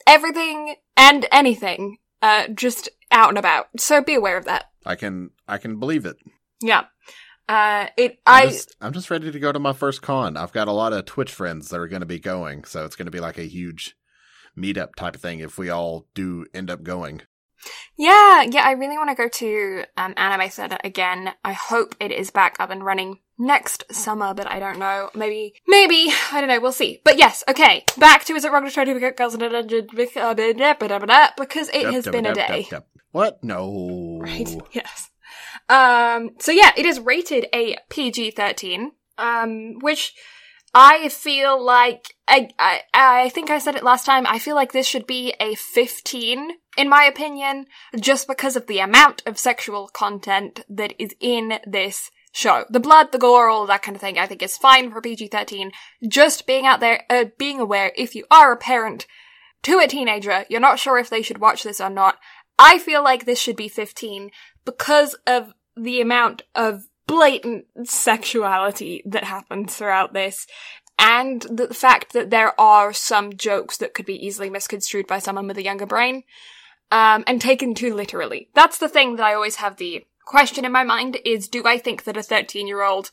everything and anything. Uh, just out and about. So be aware of that. I can, I can believe it. Yeah. Uh, it, I, I'm just, I'm just ready to go to my first con. I've got a lot of Twitch friends that are going to be going. So it's going to be like a huge meetup type of thing if we all do end up going. Yeah. Yeah. I really want to go to, um, Anime Theater again. I hope it is back up and running next summer, but I don't know. Maybe, maybe, I don't know, we'll see. But yes, okay, back to Is It Wrong to Try to Become Girls in a Dungeon? Because it has been a day. What? No. Right, yes. Um, so yeah, it is rated a P G thirteen, um, which I feel like, I, I, I think I said it last time, I feel like this should be a fifteen, in my opinion, just because of the amount of sexual content that is in this show. The blood, the gore, all that kind of thing, I think is fine for P G thirteen. Just being out there, uh, being aware, if you are a parent to a teenager, you're not sure if they should watch this or not. I feel like this should be fifteen because of the amount of blatant sexuality that happens throughout this, and the fact that there are some jokes that could be easily misconstrued by someone with a younger brain, um, and taken too literally. That's the thing that I always have the question in my mind is, do I think that a thirteen-year-old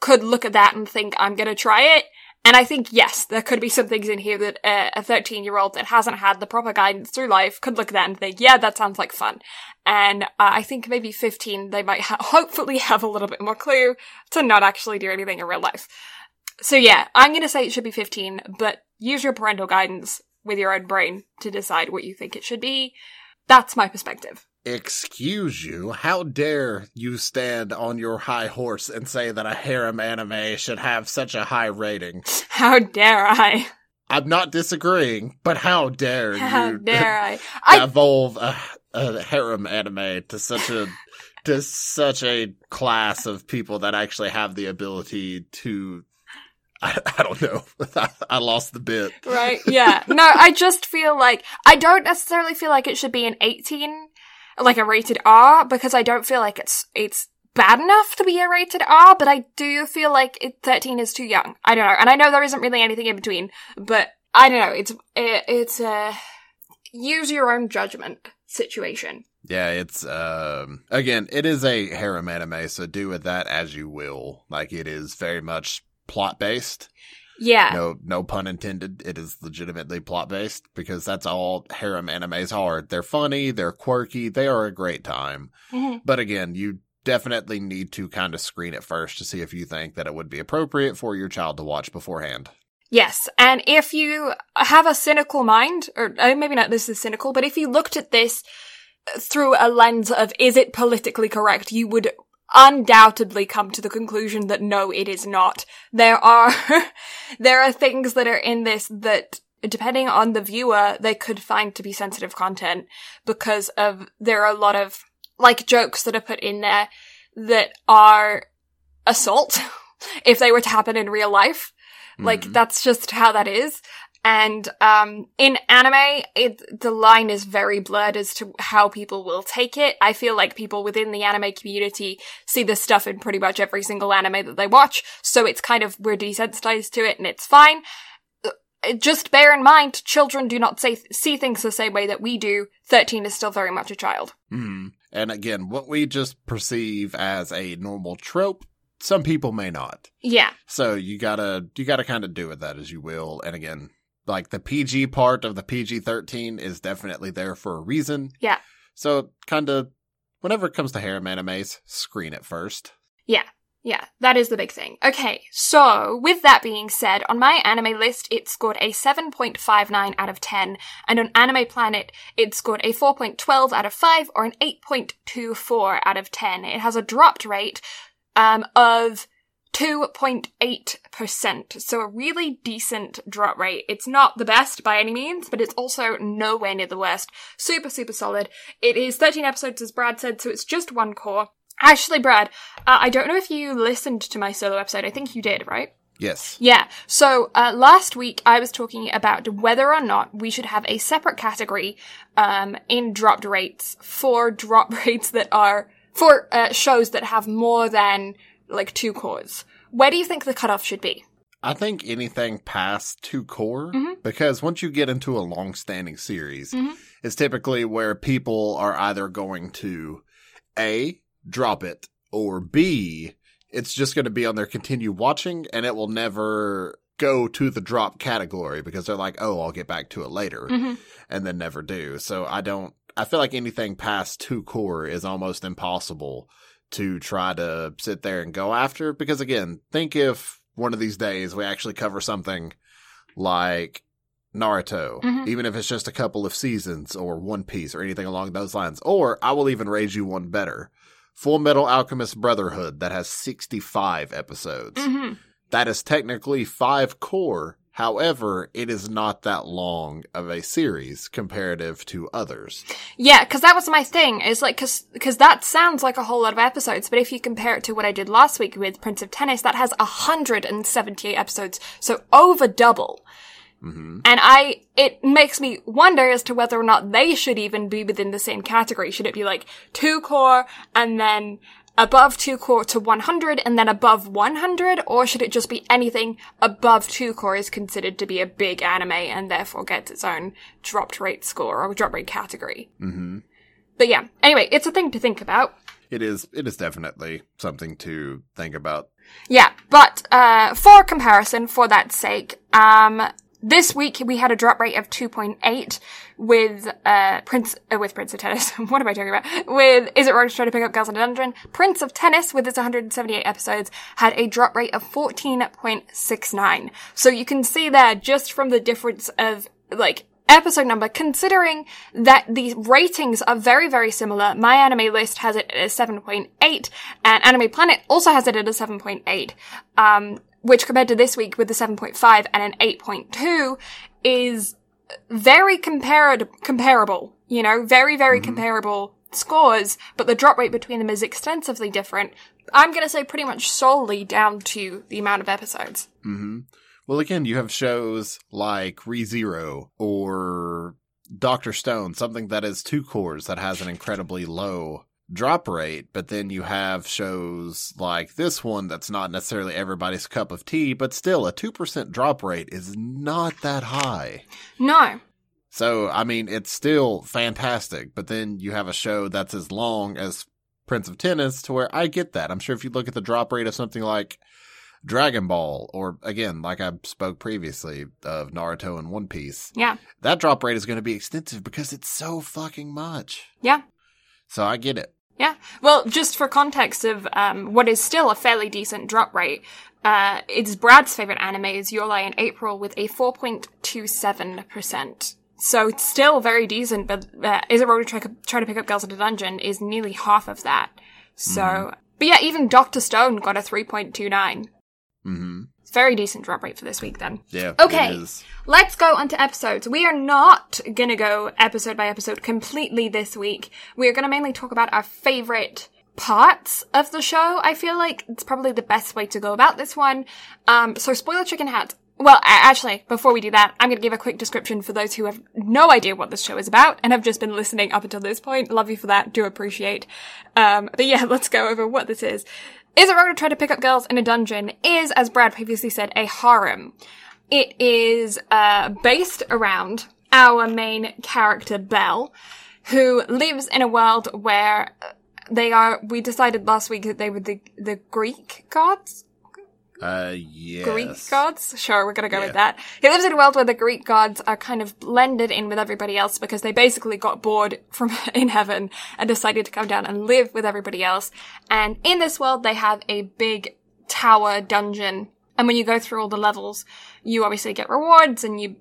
could look at that and think, I'm gonna try it? And I think, yes, there could be some things in here that uh, a thirteen-year-old that hasn't had the proper guidance through life could look at that and think, yeah, that sounds like fun. And uh, I think maybe fifteen, they might ha- hopefully have a little bit more clue to not actually do anything in real life. So yeah, I'm gonna say it should be fifteen, but use your parental guidance with your own brain to decide what you think it should be. That's my perspective. Excuse you, how dare you stand on your high horse and say that a harem anime should have such a high rating? How dare I? I'm not disagreeing, but how dare how you dare I? I evolve a, a harem anime to such a to such a class of people that actually have the ability to I, I don't know. I, I lost the bit. Right, yeah. No, I just feel like I don't necessarily feel like it should be an eighteen, like a rated R, because I don't feel like it's it's bad enough to be a rated R, but I do feel like it, thirteen is too young. I don't know, and I know there isn't really anything in between, but I don't know. It's it, it's a use your own judgment situation. Yeah, it's um again, it is a harem anime, so do with that as you will. Like, it is very much plot based. Yeah. No, no pun intended. It is legitimately plot-based because that's all harem animes are. They're funny. They're quirky. They are a great time. Mm-hmm. But again, you definitely need to kind of screen it first to see if you think that it would be appropriate for your child to watch beforehand. Yes. And if you have a cynical mind, or maybe not this is cynical, but if you looked at this through a lens of, is it politically correct? You would undoubtedly come to the conclusion that no, it is not. There are there are things that are in this that depending on the viewer, they could find to be sensitive content because of there are a lot of, like, jokes that are put in there that are assault if they were to happen in real life. Mm-hmm. Like, that's just how that is. And um in anime, it, the line is very blurred as to how people will take it. I feel like people within the anime community see this stuff in pretty much every single anime that they watch, so it's kind of, we're desensitized to it and it's fine. Just bear in mind, children do not say, see things the same way that we do. thirteen is still very much a child. Mm. And again, what we just perceive as a normal trope, some people may not. Yeah. So you gotta, you gotta kind of do with that as you will. And again, like, the P G part of the P G thirteen is definitely there for a reason. Yeah. So kind of, whenever it comes to harem animes, screen it first. Yeah. Yeah, that is the big thing. Okay, so with that being said, on my anime list, it scored a seven point five nine out of ten, and on Anime Planet, it scored a four point one two out of five, or an eight point two four out of ten. It has a dropped rate um, of two point eight percent, so a really decent drop rate. It's not the best by any means, but it's also nowhere near the worst. Super, super solid. It is thirteen episodes, as Brad said, so it's just one core. Actually, Brad, uh, I don't know if you listened to my solo episode. I think you did, right? Yes. Yeah. So uh, last week I was talking about whether or not we should have a separate category um, in dropped rates for drop rates that are for uh, shows that have more than like two cores. Where do you think the cutoff should be? I think anything past two core, mm-hmm. because once you get into a long-standing series, mm-hmm. it's typically where people are either going to A, drop it, or B, it's just going to be on their continue watching, and it will never go to the drop category because they're like, oh, I'll get back to it later, mm-hmm. and then never do. So I don't, I feel like anything past two core is almost impossible to try to sit there and go after, because again, think if one of these days we actually cover something like Naruto, mm-hmm. even if it's just a couple of seasons, or One Piece, or anything along those lines. Or I will even raise you one better. Full Metal Alchemist Brotherhood, that has sixty-five episodes. Mm-hmm. That is technically five core. However, it is not that long of a series comparative to others. Yeah, because that was my thing. Is like, because that sounds like a whole lot of episodes, but if you compare it to what I did last week with Prince of Tennis, that has one hundred seventy-eight episodes, so over double. Mm-hmm. And I, it makes me wonder as to whether or not they should even be within the same category. Should it be like two core and then above two core to one hundred and then above one hundred? Or should it just be anything above two core is considered to be a big anime and therefore gets its own dropped rate score or drop rate category? Mm-hmm. But yeah, anyway, it's a thing to think about. It is, it is definitely something to think about. Yeah, but, uh, for comparison, for that sake, um, this week we had a drop rate of two point eight with uh Prince uh, with Prince of Tennis. What am I talking about? With Is It Wrong to Try to Pick Up Girls in a Dungeon? Prince of Tennis, with its one hundred seventy-eight episodes, had a drop rate of fourteen point six nine. So you can see there, just from the difference of like episode number, considering that the ratings are very, very similar. My Anime List has it at a seven point eight, and Anime Planet also has it at a seven point eight. Um Which compared to this week with the seven point five and an eight point two is very compared, comparable, you know, very, very mm-hmm. comparable scores, but the drop rate between them is extensively different. I'm going to say pretty much solely down to the amount of episodes. Mm-hmm. Well, again, you have shows like Re:Zero or Doctor Stone, something that is two cores that has an incredibly low drop rate, but then you have shows like this one that's not necessarily everybody's cup of tea, but still a two percent drop rate is not that high. No. So, I mean, it's still fantastic, but then you have a show that's as long as Prince of Tennis to where I get that. I'm sure if you look at the drop rate of something like Dragon Ball, or again, like I spoke previously of Naruto and One Piece. Yeah. That drop rate is going to be extensive because it's so fucking much. Yeah. So I get it. Yeah. Well, just for context of um what is still a fairly decent drop rate, uh it's Brad's favorite anime is Your Lie in April with a four point two seven percent. So it's still very decent, but uh, Is It Wrong to try, try to Pick Up Girls in a Dungeon is nearly half of that. So, mm-hmm. but yeah, even Doctor Stone got a three point two nine. Mm-hmm. It's a very decent drop rate for this week then. Yeah. Okay. It is. Let's go on to episodes. We are not going to go episode by episode completely this week. We are going to mainly talk about our favorite parts of the show. I feel like it's probably the best way to go about this one. Um, so spoiler chicken hats. Well, actually, before we do that, I'm going to give a quick description for those who have no idea what this show is about and have just been listening up until this point. Love you for that. Do appreciate. Um, but yeah, let's go over what this is. Is a road to try to pick up girls in a dungeon is, as Brad previously said, a harem. It is uh based around our main character, Belle, who lives in a world where they are, we decided last week that they were the, the Greek gods? Uh, yes. Greek gods? Sure, we're gonna go yeah. with that. He lives in a world where the Greek gods are kind of blended in with everybody else because they basically got bored from in heaven and decided to come down and live with everybody else. And in this world, they have a big tower dungeon. And when you go through all the levels, you obviously get rewards and you,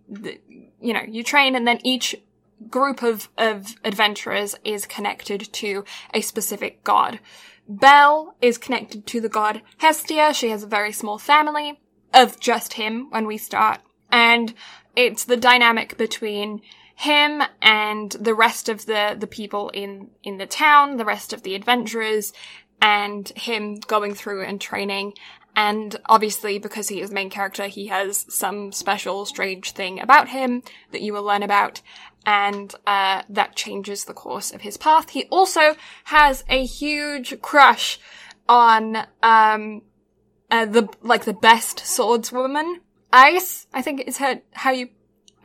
you know, you train, and then each group of, of adventurers is connected to a specific god. Belle is connected to the god Hestia. She has a very small family of just him when we start. And it's the dynamic between him and the rest of the, the people in, in the town, the rest of the adventurers, and him going through and training. And obviously, because he is the main character, he has some special strange thing about him that you will learn about. And uh that changes the course of his path. He also has a huge crush on um uh, the like the best swordswoman, Ais. I think it's her. How you?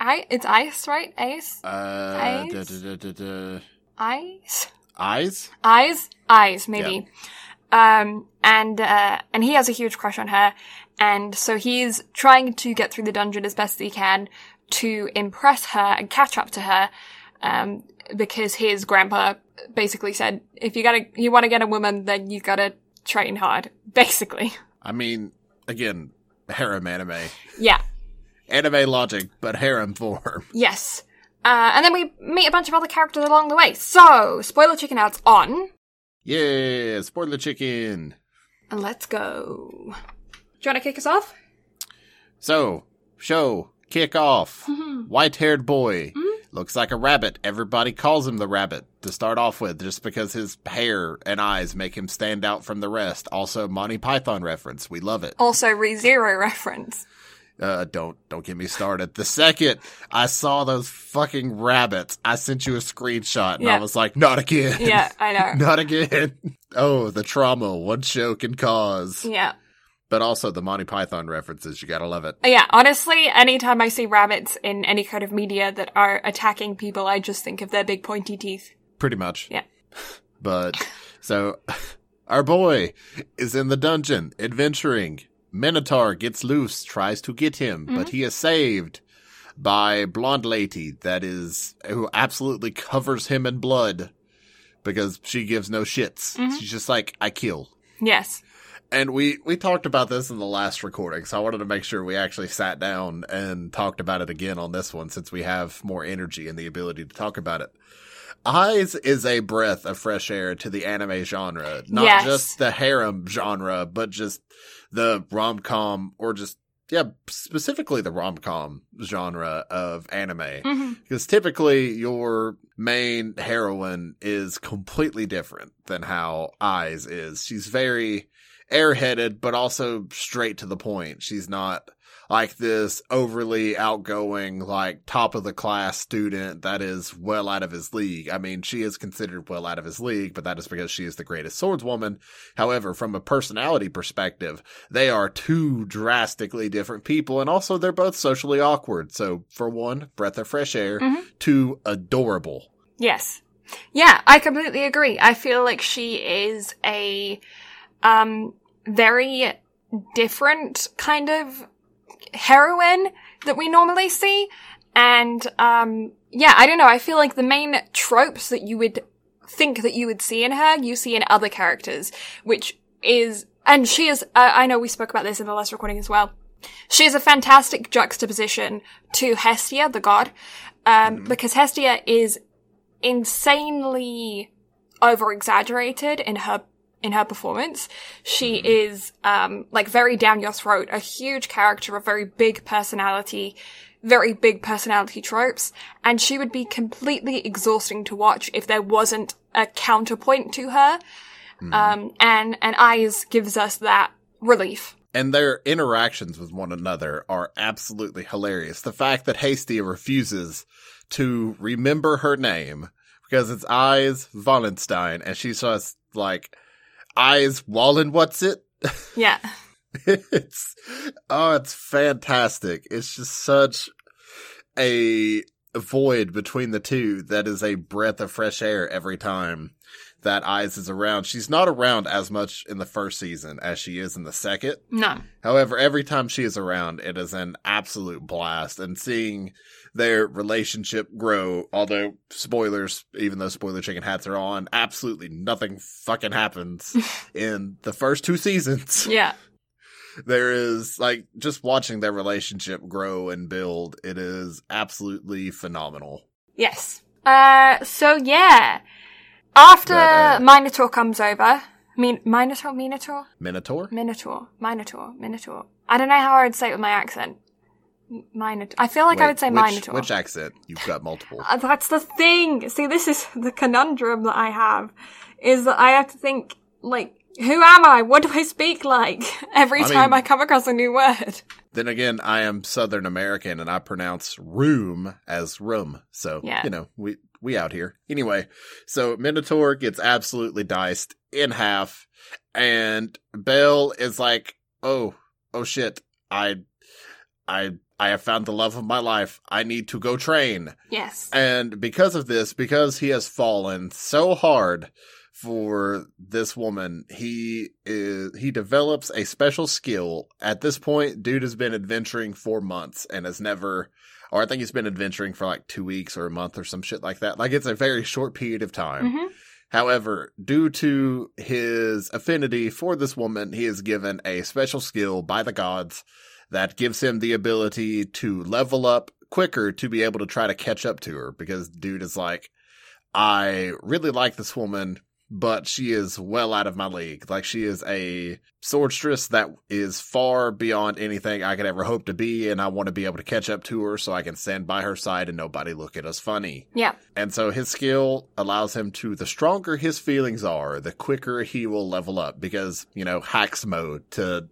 I. It's Ais, right? Ais. Uh. Ais. Da, da, da, da. Ais. Ais. Ais. Ais. Maybe. Yeah. Um. And uh. And he has a huge crush on her. And so he's trying to get through the dungeon as best he can to impress her and catch up to her, um, because his grandpa basically said, if you gotta, you want to get a woman, then you gotta train hard, basically. I mean, again, harem anime. Yeah. Anime logic, but harem form. Yes. Uh, and then we meet a bunch of other characters along the way. So, spoiler chicken out's on. Yeah, spoiler chicken. And let's go. Do you want to kick us off? So, show, kick off. Mm-hmm. White-haired boy. Mm-hmm. Looks like a rabbit. Everybody calls him the rabbit to start off with, just because his hair and eyes make him stand out from the rest. Also, Monty Python reference. We love it. Also, Re:Zero reference. Uh, don't, don't get me started. The second I saw those fucking rabbits, I sent you a screenshot and yeah. I was like, not again. Yeah, I know. Not again. Oh, the trauma one show can cause. Yeah. But also the Monty Python references, you gotta love it. Yeah, honestly, anytime I see rabbits in any kind of media that are attacking people, I just think of their big pointy teeth. Pretty much. Yeah. But, so, our boy is in the dungeon, adventuring. Minotaur gets loose, tries to get him, mm-hmm. but he is saved by blonde lady that is, who absolutely covers him in blood because she gives no shits. Mm-hmm. She's just like, I kill. Yes. And we, we talked about this in the last recording, so I wanted to make sure we actually sat down and talked about it again on this one, since we have more energy and the ability to talk about it. Ais is a breath of fresh air to the anime genre. Not yes. just the harem genre, but just the rom-com, or just, yeah, specifically the rom-com genre of anime. Mm-hmm. Because typically your main heroine is completely different than how Ais is. She's very airheaded, but also straight to the point. She's not like this overly outgoing, like top of the class student that is well out of his league. I mean, she is considered well out of his league, but that is because she is the greatest swordswoman. However, from a personality perspective, they are two drastically different people, and also they're both socially awkward. So for one, breath of fresh air. Mm-hmm. Two, adorable. Yes. Yeah, I completely agree. I feel like she is a um very different kind of heroine that we normally see. And, um, yeah, I don't know. I feel like the main tropes that you would think that you would see in her, you see in other characters, which is, and she is, uh, I know we spoke about this in the last recording as well. She is a fantastic juxtaposition to Hestia, the god, um, mm-hmm. because Hestia is insanely over-exaggerated in her in her performance. She is, um, like very down your throat, a huge character, a very big personality, very big personality tropes, and she would be completely exhausting to watch if there wasn't a counterpoint to her. Mm. Um, and, and Ais gives us that relief. And their interactions with one another are absolutely hilarious. The fact that Hestia refuses to remember her name because it's Ais Wallenstein, and she's just like, Ais Wallen, what's it? Yeah. It's, oh, it's fantastic. It's just such a void between the two that is a breath of fresh air every time that Ais is around. She's not around as much in the first season as she is in the second. No. However, every time she is around, it is an absolute blast. And seeing their relationship grow, although spoilers, even though spoiler chicken hats are on, absolutely nothing fucking happens in the first two seasons. Yeah. There is, like, just watching their relationship grow and build, it is absolutely phenomenal. Yes. Uh, so, yeah. After but, uh, Minotaur comes over, Min- Minotaur, Minotaur? Minotaur? Minotaur, Minotaur, Minotaur. I don't know how I would say it with my accent. Minotaur. I feel like Wait, I would say which, Minotaur. Which accent? You've got multiple. Uh, that's the thing. See, this is the conundrum that I have, is that I have to think, like, who am I? What do I speak like? Every I time mean, I come across a new word. Then again, I am Southern American, and I pronounce room as rum. So, yeah. you know, we... We out here. Anyway, so Minotaur gets absolutely diced in half, and Belle is like, oh, oh shit, I, I, I have found the love of my life. I need to go train. Yes. And because of this, because he has fallen so hard for this woman, he is, he develops a special skill. At this point, dude has been adventuring for months and has never... Or I think he's been adventuring for like two weeks or a month or some shit like that. Like, it's a very short period of time. Mm-hmm. However, due to his affinity for this woman, he is given a special skill by the gods that gives him the ability to level up quicker to be able to try to catch up to her. Because dude is like, I really like this woman, but she is well out of my league. Like, she is a swordstress that is far beyond anything I could ever hope to be, and I want to be able to catch up to her so I can stand by her side and nobody look at us funny. Yeah. And so his skill allows him to, the stronger his feelings are, the quicker he will level up. Because, you know, hacks mode to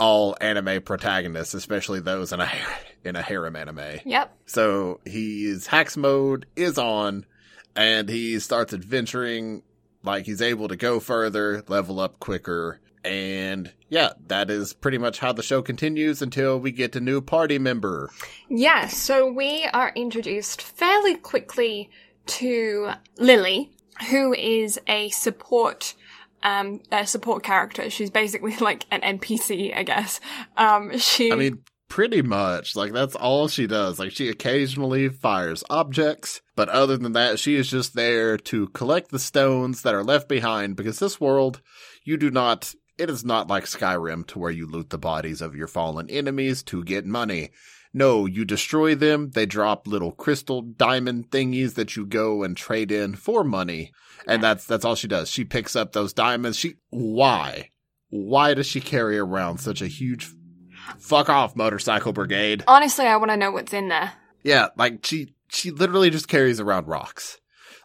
all anime protagonists, especially those in a, in a harem anime. Yep. So his hacks mode is on, and he starts adventuring. Like, he's able to go further, level up quicker, and yeah, that is pretty much how the show continues until we get a new party member. Yeah, so we are introduced fairly quickly to Lily, who is a support, um, a support character. She's basically like an N P C, I guess. Um, she. I mean, pretty much. Like, that's all she does. Like, she occasionally fires objects. But other than that, she is just there to collect the stones that are left behind, because this world, you do not, it is not like Skyrim to where you loot the bodies of your fallen enemies to get money. No, you destroy them, they drop little crystal diamond thingies that you go and trade in for money. And that's, that's all she does. She picks up those diamonds. She, why? Why does she carry around such a huge fuck off motorcycle brigade? Honestly, I want to know what's in there. Yeah, like she... She literally just carries around rocks.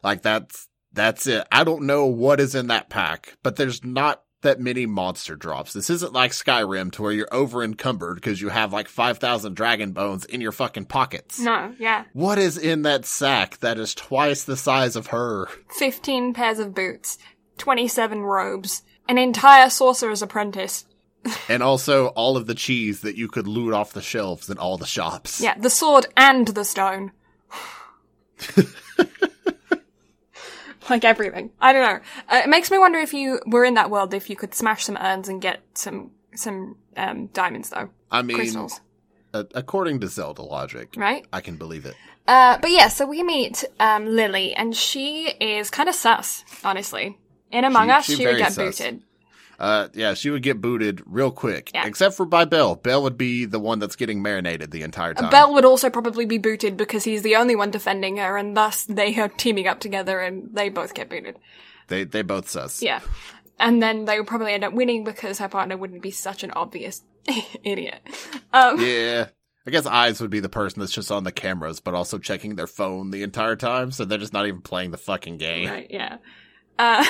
Like, that's that's it. I don't know what is in that pack, but there's not that many monster drops. This isn't like Skyrim to where you're over-encumbered because you have, like, five thousand dragon bones in your fucking pockets. No, yeah. What is in that sack that is twice the size of her? fifteen pairs of boots, twenty-seven robes, an entire sorcerer's apprentice. And also all of the cheese that you could loot off the shelves in all the shops. Yeah, the sword and the stone. Like everything. I don't know. Uh, it makes me wonder if you were in that world, if you could smash some urns and get some some um, diamonds, though. I mean, crystals. Uh, according to Zelda logic, right? I can believe it. Uh, but yeah, so we meet um, Lily, and she is kind of sus, honestly. In Among she, Us, she, she would get sus. booted. Uh, yeah, she would get booted real quick, yeah. Except for by Belle. Belle would be the one that's getting marinated the entire time. Belle would also probably be booted because he's the only one defending her, and thus they are teaming up together, and they both get booted. They they both sus. Yeah. and then they would probably end up winning because her partner wouldn't be such an obvious idiot. Um, yeah. I guess Ais would be the person that's just on the cameras, but also checking their phone the entire time, so they're just not even playing the fucking game. Right, yeah. Uh,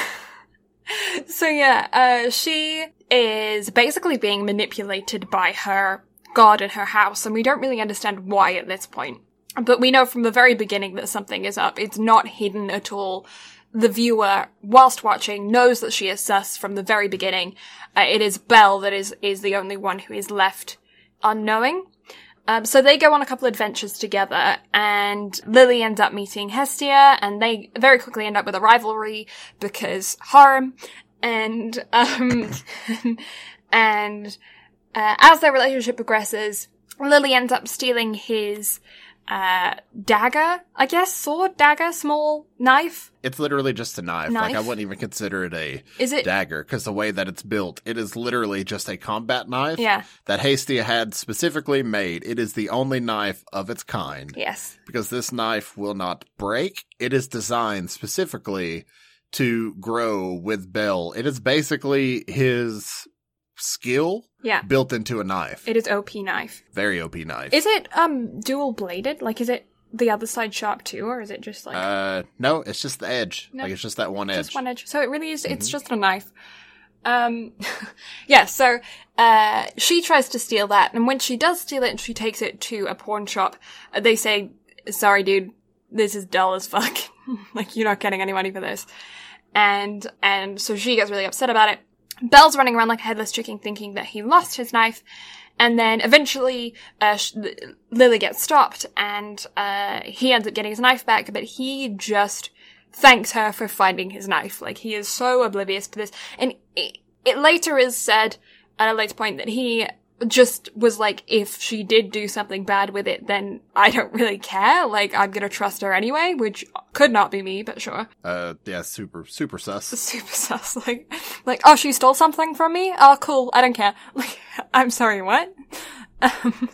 so yeah, uh, she is basically being manipulated by her god in her house, and we don't really understand why at this point. But we know from the very beginning that something is up. It's not hidden at all. The viewer, whilst watching, knows that she is sus from the very beginning. Uh, it is Belle that is, is the only one who is left unknowing. Um, so they go on a couple adventures together, and Lily ends up meeting Hestia, and they very quickly end up with a rivalry because harem. And um, and uh, as their relationship progresses, Lily ends up stealing his uh, dagger, I guess, sword, dagger, small knife. It's literally just a knife. knife. Like, I wouldn't even consider it a is it- dagger, because the way that it's built, it is literally just a combat knife yeah. that Hestia had specifically made. It is the only knife of its kind. Yes. Because this knife will not break. It is designed specifically to grow with Belle. It is basically his skill yeah. built into a knife. It is O P knife. Very O P knife. Is it um dual bladed? Like, is it the other side sharp too, or is it just like... Uh, no, it's just the edge. No, like, it's just that one edge. Just one edge. So it really is, mm-hmm. it's just a knife. Um, yeah, so uh, she tries to steal that, and when she does steal it and she takes it to a pawn shop, they say, sorry dude, this is dull as fuck. Like, you're not getting any money for this. And and so she gets really upset about it. Belle's running around like a headless chicken thinking that he lost his knife. And then eventually uh, sh- Lily gets stopped, and uh, he ends up getting his knife back, but he just thanks her for finding his knife. Like, he is so oblivious to this. And it, it later is said at a later point that he just was like, if she did do something bad with it, then I don't really care. Like, I'm gonna trust her anyway, which could not be me, but sure. Uh, yeah, super, super sus. Super sus. Like, like, oh, she stole something from me? Oh, cool. I don't care. Like, I'm sorry, what? Um,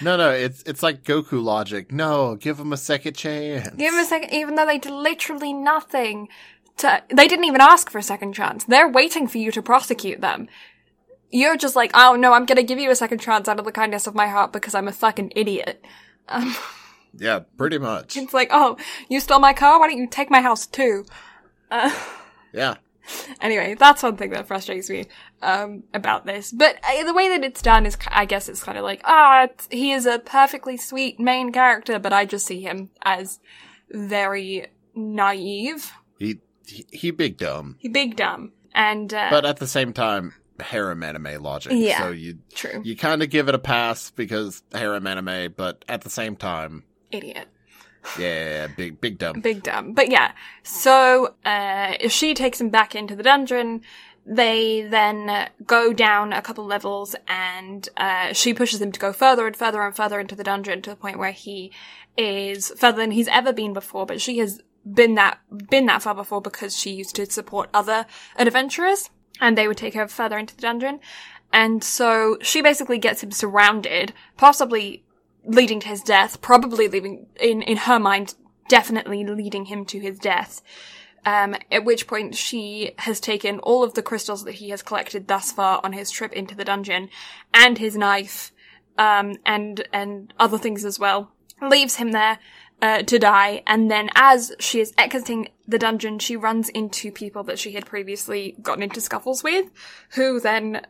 no, no, it's, it's like Goku logic. No, give him a second chance. Give him a second, even though they did literally nothing to, they didn't even ask for a second chance. They're waiting for you to prosecute them. You're just like, oh no, I'm gonna give you a second chance out of the kindness of my heart because I'm a fucking idiot. Um, yeah, pretty much. It's like, oh, you stole my car? Why don't you take my house too? Uh, yeah. Anyway, that's one thing that frustrates me um, about this. But uh, the way that it's done is, I guess it's kind of like, ah, oh, he is a perfectly sweet main character, but I just see him as very naive. He, he, he big dumb. He big dumb. And, uh, but at the same time, harem anime logic. Yeah, so you, true. You kind of give it a pass because harem anime, but at the same time... Idiot. Yeah, big big dumb. Big dumb. But yeah, so uh, if she takes him back into the dungeon, they then go down a couple levels, and uh, she pushes him to go further and further and further into the dungeon to the point where he is further than he's ever been before, but she has been that been that far before because she used to support other adventurers. And they would take her further into the dungeon. And so she basically gets him surrounded, possibly leading to his death, probably leaving, in, in her mind, definitely leading him to his death. Um, at which point she has taken all of the crystals that he has collected thus far on his trip into the dungeon, and his knife, um, and, and other things as well, leaves him there. Uh, to die, and then as she is exiting the dungeon, she runs into people that she had previously gotten into scuffles with, who then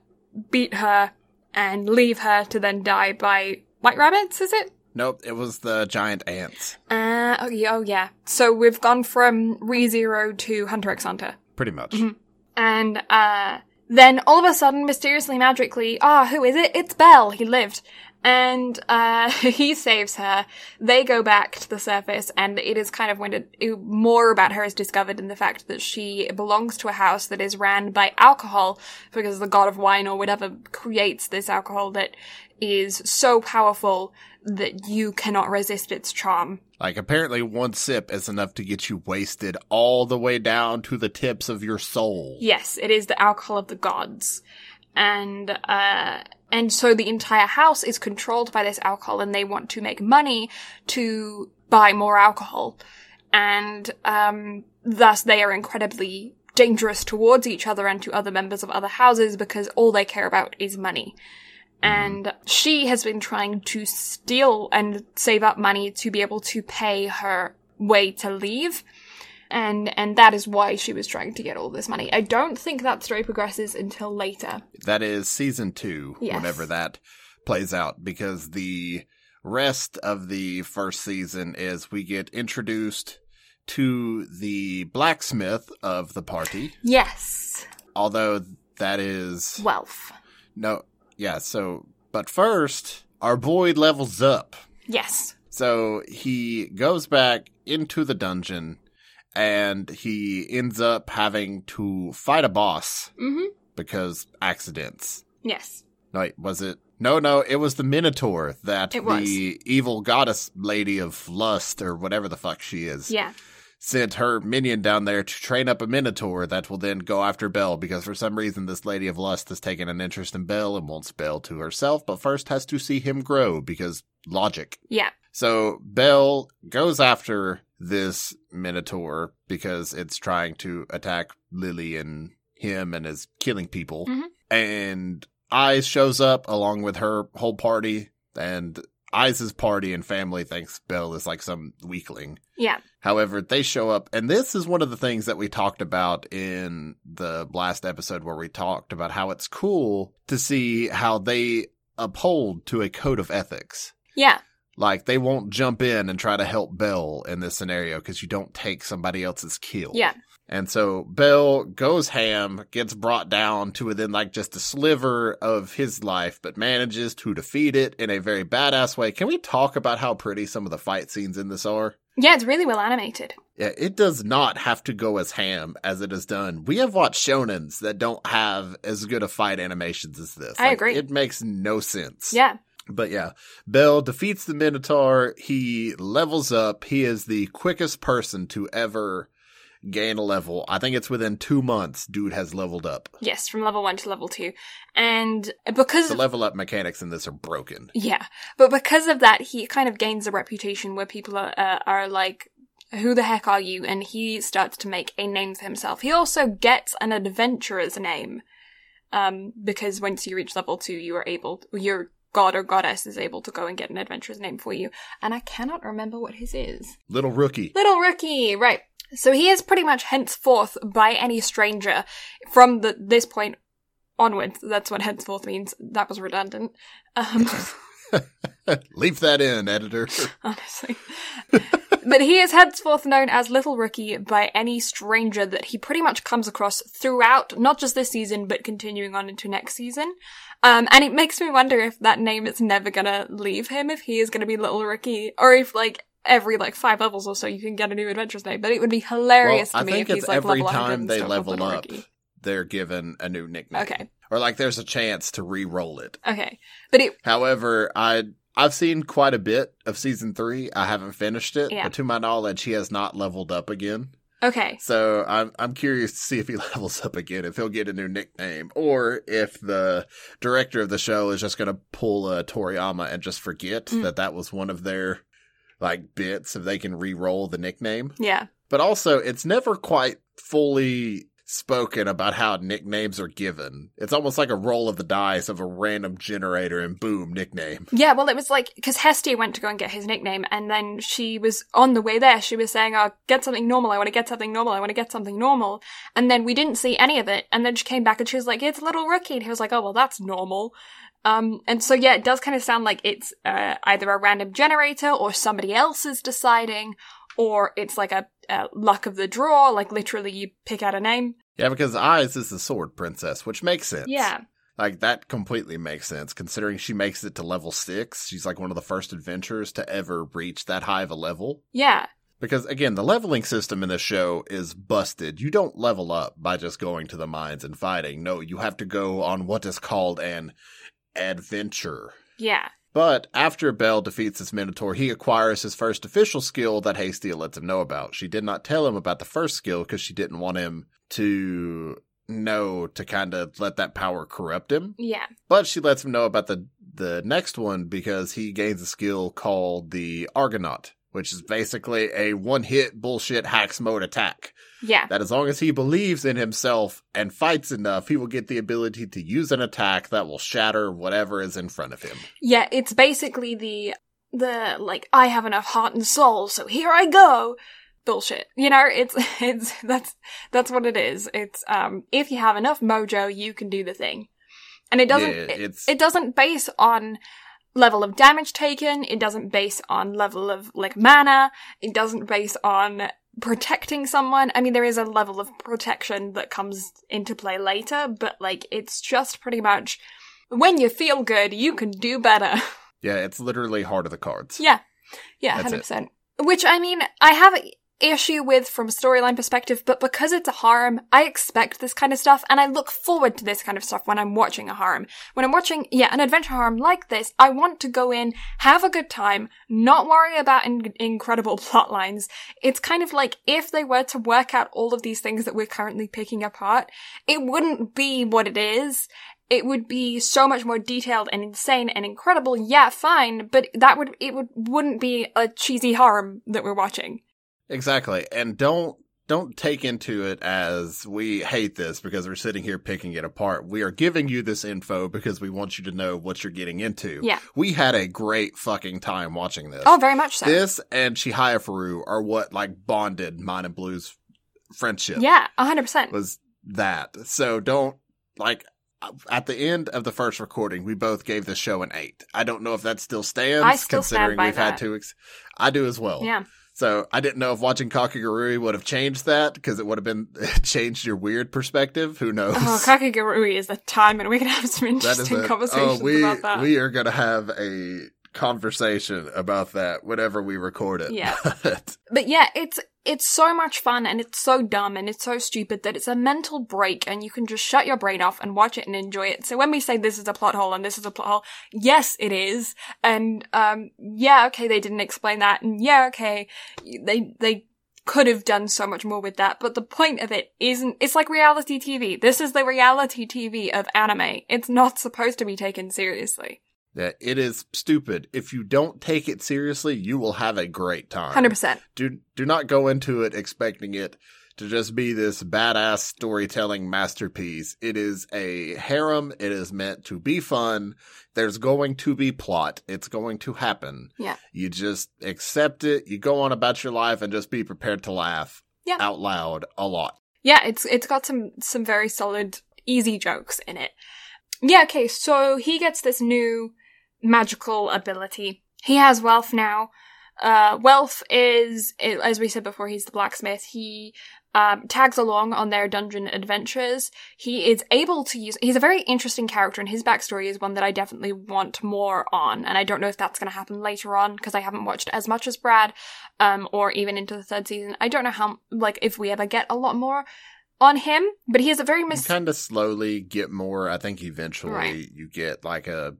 beat her and leave her to then die by white rabbits, is it? Nope, it was the giant ants. Uh, oh, yeah. Oh, yeah. So we've gone from Re:Zero to Hunter x Hunter. Pretty much. Mm-hmm. And uh, then all of a sudden, mysteriously, magically, ah, oh, who is it? It's Belle. He lived. And, uh, he saves her. They go back to the surface, and it is kind of when it, it, more about her is discovered in the fact that she belongs to a house that is ran by alcohol, because the god of wine or whatever creates this alcohol that is so powerful that you cannot resist its charm. Like, apparently one sip is enough to get you wasted all the way down to the tips of your soul. Yes, it is the alcohol of the gods. And, uh... And so the entire house is controlled by this alcohol, and they want to make money to buy more alcohol. And um, thus they are incredibly dangerous towards each other and to other members of other houses because all they care about is money. And she has been trying to steal and save up money to be able to pay her way to leave. And and that is why she was trying to get all this money. I don't think that story progresses until later. That is season two, yes. Whenever that plays out. Because the rest of the first season is we get introduced to the blacksmith of the party. Yes. Although that is... Wealth. No... Yeah, so, but first, our boy levels up. Yes. So he goes back into the dungeon, and he ends up having to fight a boss mm-hmm. because accidents. Yes. No, wait, was it? No, no, it was the Minotaur that the evil goddess lady of lust, or whatever the fuck she is. Yeah. Sent her minion down there to train up a Minotaur that will then go after Belle, because for some reason this Lady of Lust has taken an interest in Belle and wants Belle to herself, but first has to see him grow, because logic. Yeah. So Belle goes after this Minotaur, because it's trying to attack Lily and him and is killing people. Mm-hmm. And Ais shows up along with her whole party, and... Ais' party and family thinks Belle is like some weakling. Yeah. However, they show up, and this is one of the things that we talked about in the last episode where we talked about how it's cool to see how they uphold to a code of ethics. Yeah. Like, they won't jump in and try to help Belle in this scenario because you don't take somebody else's kill. Yeah. And so Belle goes ham, gets brought down to within, like, just a sliver of his life, but manages to defeat it in a very badass way. Can we talk about how pretty some of the fight scenes in this are? Yeah, it's really well animated. Yeah, it does not have to go as ham as it is done. We have watched shonens that don't have as good a fight animations as this. I like, agree. It makes no sense. Yeah. But yeah, Belle defeats the Minotaur. He levels up. He is the quickest person to ever gain a level. I think it's within two months, dude has leveled up. Yes, from level one to level two. And because... The level up mechanics in this are broken. Yeah, but because of that, he kind of gains a reputation where people are, uh, are like, who the heck are you? And he starts to make a name for himself. He also gets an adventurer's name. Um, because once you reach level two, you are able... You're... God or goddess is able to go and get an adventurer's name for you. And I cannot remember what his is. Little Rookie. Little Rookie, right. So he is pretty much henceforth by any stranger from the, this point onwards. That's what henceforth means. That was redundant. Um, Leave that in, editor. Honestly. But he is henceforth known as Little Rookie by any stranger that he pretty much comes across throughout, not just this season, but continuing on into next season. Um, and it makes me wonder if that name is never gonna leave him, if he is gonna be Little Rookie, or if, like, every, like, five levels or so you can get a new adventurer's name. But it would be hilarious well, to me if he's, like, level one hundred. I think it's every time they level up, Rookie. They're given a new nickname. Okay. Or, like, there's a chance to re-roll it. Okay. But it... However, I... I've seen quite a bit of season three. I haven't finished it, yeah. But to my knowledge, he has not leveled up again. Okay. So I'm I'm curious to see if he levels up again, if he'll get a new nickname, or if the director of the show is just going to pull a Toriyama and just forget mm. that that was one of their like bits, if they can re-roll the nickname. Yeah. But also, it's never quite fully spoken about how nicknames are given. It's almost like a roll of the dice of a random generator and boom, nickname. Yeah, well, it was like, because Hestia went to go and get his nickname, and then she was on the way there, she was saying, oh, get something normal, I want to get something normal, I want to get something normal. And then we didn't see any of it, and then she came back and she was like, it's Little Rookie. And he was like, oh, well, that's normal. Um, and so, yeah, it does kind of sound like it's uh, either a random generator or somebody else is deciding, or it's like a, a luck of the draw, like literally you pick out a name. Yeah, because Ais is the sword princess, which makes sense. Yeah. Like, that completely makes sense, considering she makes it to level six. She's, like, one of the first adventurers to ever reach that high of a level. Yeah. Because, again, the leveling system in this show is busted. You don't level up by just going to the mines and fighting. No, you have to go on what is called an adventure. Yeah. But after Belle defeats this Minotaur, he acquires his first official skill that Hestia lets him know about. She did not tell him about the first skill because she didn't want him to know to kind of let that power corrupt him. Yeah. But she lets him know about the, the next one because he gains a skill called the Argonaut, which is basically a one-hit bullshit hacks mode attack. Yeah. That as long as he believes in himself and fights enough, he will get the ability to use an attack that will shatter whatever is in front of him. Yeah, it's basically the, the like, I have enough heart and soul, so here I go bullshit. You know, it's, it's, that's, that's what it is. It's, um, if you have enough mojo, you can do the thing. And it doesn't, yeah, it, it doesn't base on level of damage taken, it doesn't base on level of, like, mana, it doesn't base on protecting someone. I mean, there is a level of protection that comes into play later, but, like, it's just pretty much, when you feel good, you can do better. Yeah, it's literally heart of the cards. Yeah. Yeah, That's one hundred percent. It. Which, I mean, I have an issue with from a storyline perspective, but because it's a harem, I expect this kind of stuff, and I look forward to this kind of stuff when I'm watching a harem. When I'm watching, yeah, an adventure harem like this, I want to go in, have a good time, not worry about in- incredible plot lines. It's kind of like if they were to work out all of these things that we're currently picking apart, it wouldn't be what it is. It would be so much more detailed and insane and incredible. Yeah, fine, but that would it would wouldn't be a cheesy harem that we're watching. Exactly, and don't don't take into it as we hate this because we're sitting here picking it apart. We are giving you this info because we want you to know what you're getting into. Yeah. We had a great fucking time watching this. Oh, very much so. This and Chihaya Furu are what, like, bonded Mine and Blue's friendship. Yeah, one hundred percent. Was that. So don't, like... At the end of the first recording, we both gave the show an eight. I don't know if that still stands, I still considering stand by we've that. Had two weeks. I do as well. Yeah. So I didn't know if watching Kakegurui would have changed that because it would have been changed your weird perspective. Who knows? Oh, Kakegurui is the time, and we can have some interesting a, conversations oh, we, about that. We are going to have a conversation about that whenever we record it. Yeah. But, but yeah, it's. It's so much fun, and it's so dumb, and it's so stupid that it's a mental break, and you can just shut your brain off and watch it and enjoy it. So when we say this is a plot hole and this is a plot hole, yes, it is. And, um, yeah, okay, they didn't explain that. And yeah, okay, they, they could have done so much more with that. But the point of it isn't, it's like reality T V. This is the reality T V of anime. It's not supposed to be taken seriously. That it is stupid. If you don't take it seriously, you will have a great time. one hundred percent. Do do not go into it expecting it to just be this badass storytelling masterpiece. It is a harem. It is meant to be fun. There's going to be plot. It's going to happen. Yeah. You just accept it. You go on about your life and just be prepared to laugh yeah. out loud a lot. Yeah, it's it's got some some very solid, easy jokes in it. Yeah, okay, so he gets this new... magical ability. He has wealth now. Uh, wealth is, as we said before, he's the blacksmith. He um, tags along on their dungeon adventures. He is able to use... He's a very interesting character, and his backstory is one that I definitely want more on, and I don't know if that's going to happen later on, because I haven't watched as much as Brad, um, or even into the third season. I don't know how, like, if we ever get a lot more on him, but he is a very... Mis- you kind of slowly get more. I think eventually right. you get, like, a...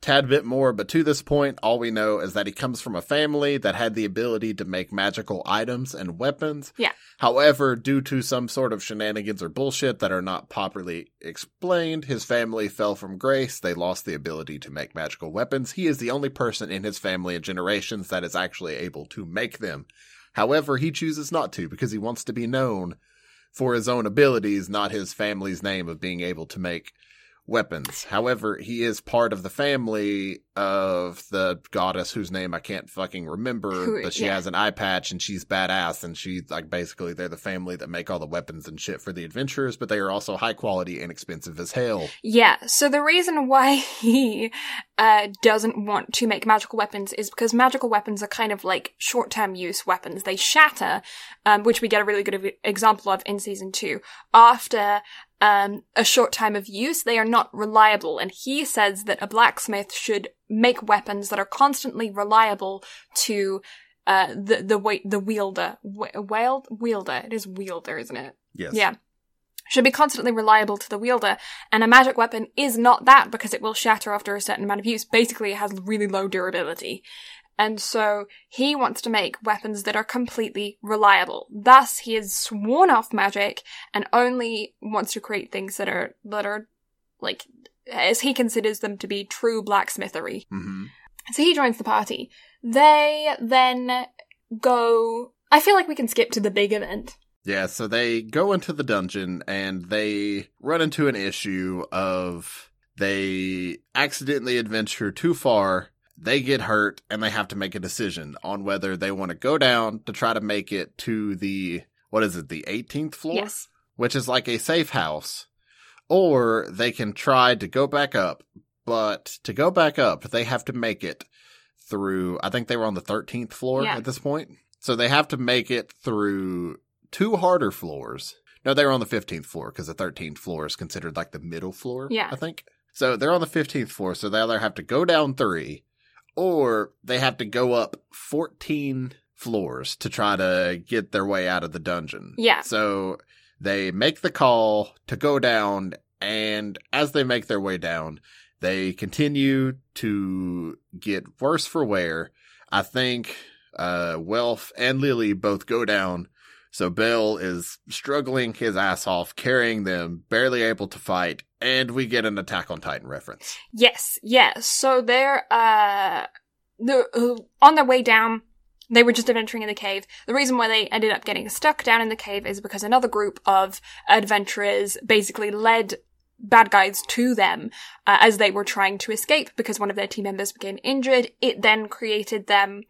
tad bit more, but to this point, all we know is that he comes from a family that had the ability to make magical items and weapons. Yeah. However, due to some sort of shenanigans or bullshit that are not properly explained, his family fell from grace. They lost the ability to make magical weapons. He is the only person in his family and generations that is actually able to make them. However, he chooses not to because he wants to be known for his own abilities, not his family's name of being able to make weapons. However, he is part of the family of the goddess whose name I can't fucking remember, Who, but she yeah. has an eye patch and she's badass, and she's like, basically they're the family that make all the weapons and shit for the adventurers, but they are also high quality and expensive as hell. Yeah, so the reason why he uh, doesn't want to make magical weapons is because magical weapons are kind of like short-term use weapons. They shatter, um, which we get a really good example of in season two. After Um, a short time of use, they are not reliable, and he says that a blacksmith should make weapons that are constantly reliable to uh, the the wa- the wielder. W- wielder. It is wielder, isn't it? Yes. Yeah. Should be constantly reliable to the wielder, and a magic weapon is not that because it will shatter after a certain amount of use. Basically, it has really low durability. And so he wants to make weapons that are completely reliable. Thus, he has sworn off magic and only wants to create things that are, that are like, as he considers them to be true blacksmithery. Mm-hmm. So he joins the party. They then go... I feel like we can skip to the big event. Yeah, so they go into the dungeon, and they run into an issue of they accidentally adventure too far, they get hurt, and they have to make a decision on whether they want to go down to try to make it to the, what is it, the eighteenth floor? Yes. Which is like a safe house. Or they can try to go back up, but to go back up, they have to make it through, I think they were on the thirteenth floor yeah. at this point. So they have to make it through... two harder floors. No, they were on the fifteenth floor because the thirteenth floor is considered like the middle floor, yeah. I think. So they're on the fifteenth floor, so they either have to go down three or they have to go up fourteen floors to try to get their way out of the dungeon. Yeah. So they make the call to go down, and as they make their way down, they continue to get worse for wear. I think uh, Welf and Lily both go down. So Belle is struggling his ass off, carrying them, barely able to fight, and we get an Attack on Titan reference. Yes, yes. So they're, uh, they're uh, on their way down, they were just adventuring in the cave. The reason why they ended up getting stuck down in the cave is because another group of adventurers basically led bad guys to them uh, as they were trying to escape because one of their team members became injured. It then created them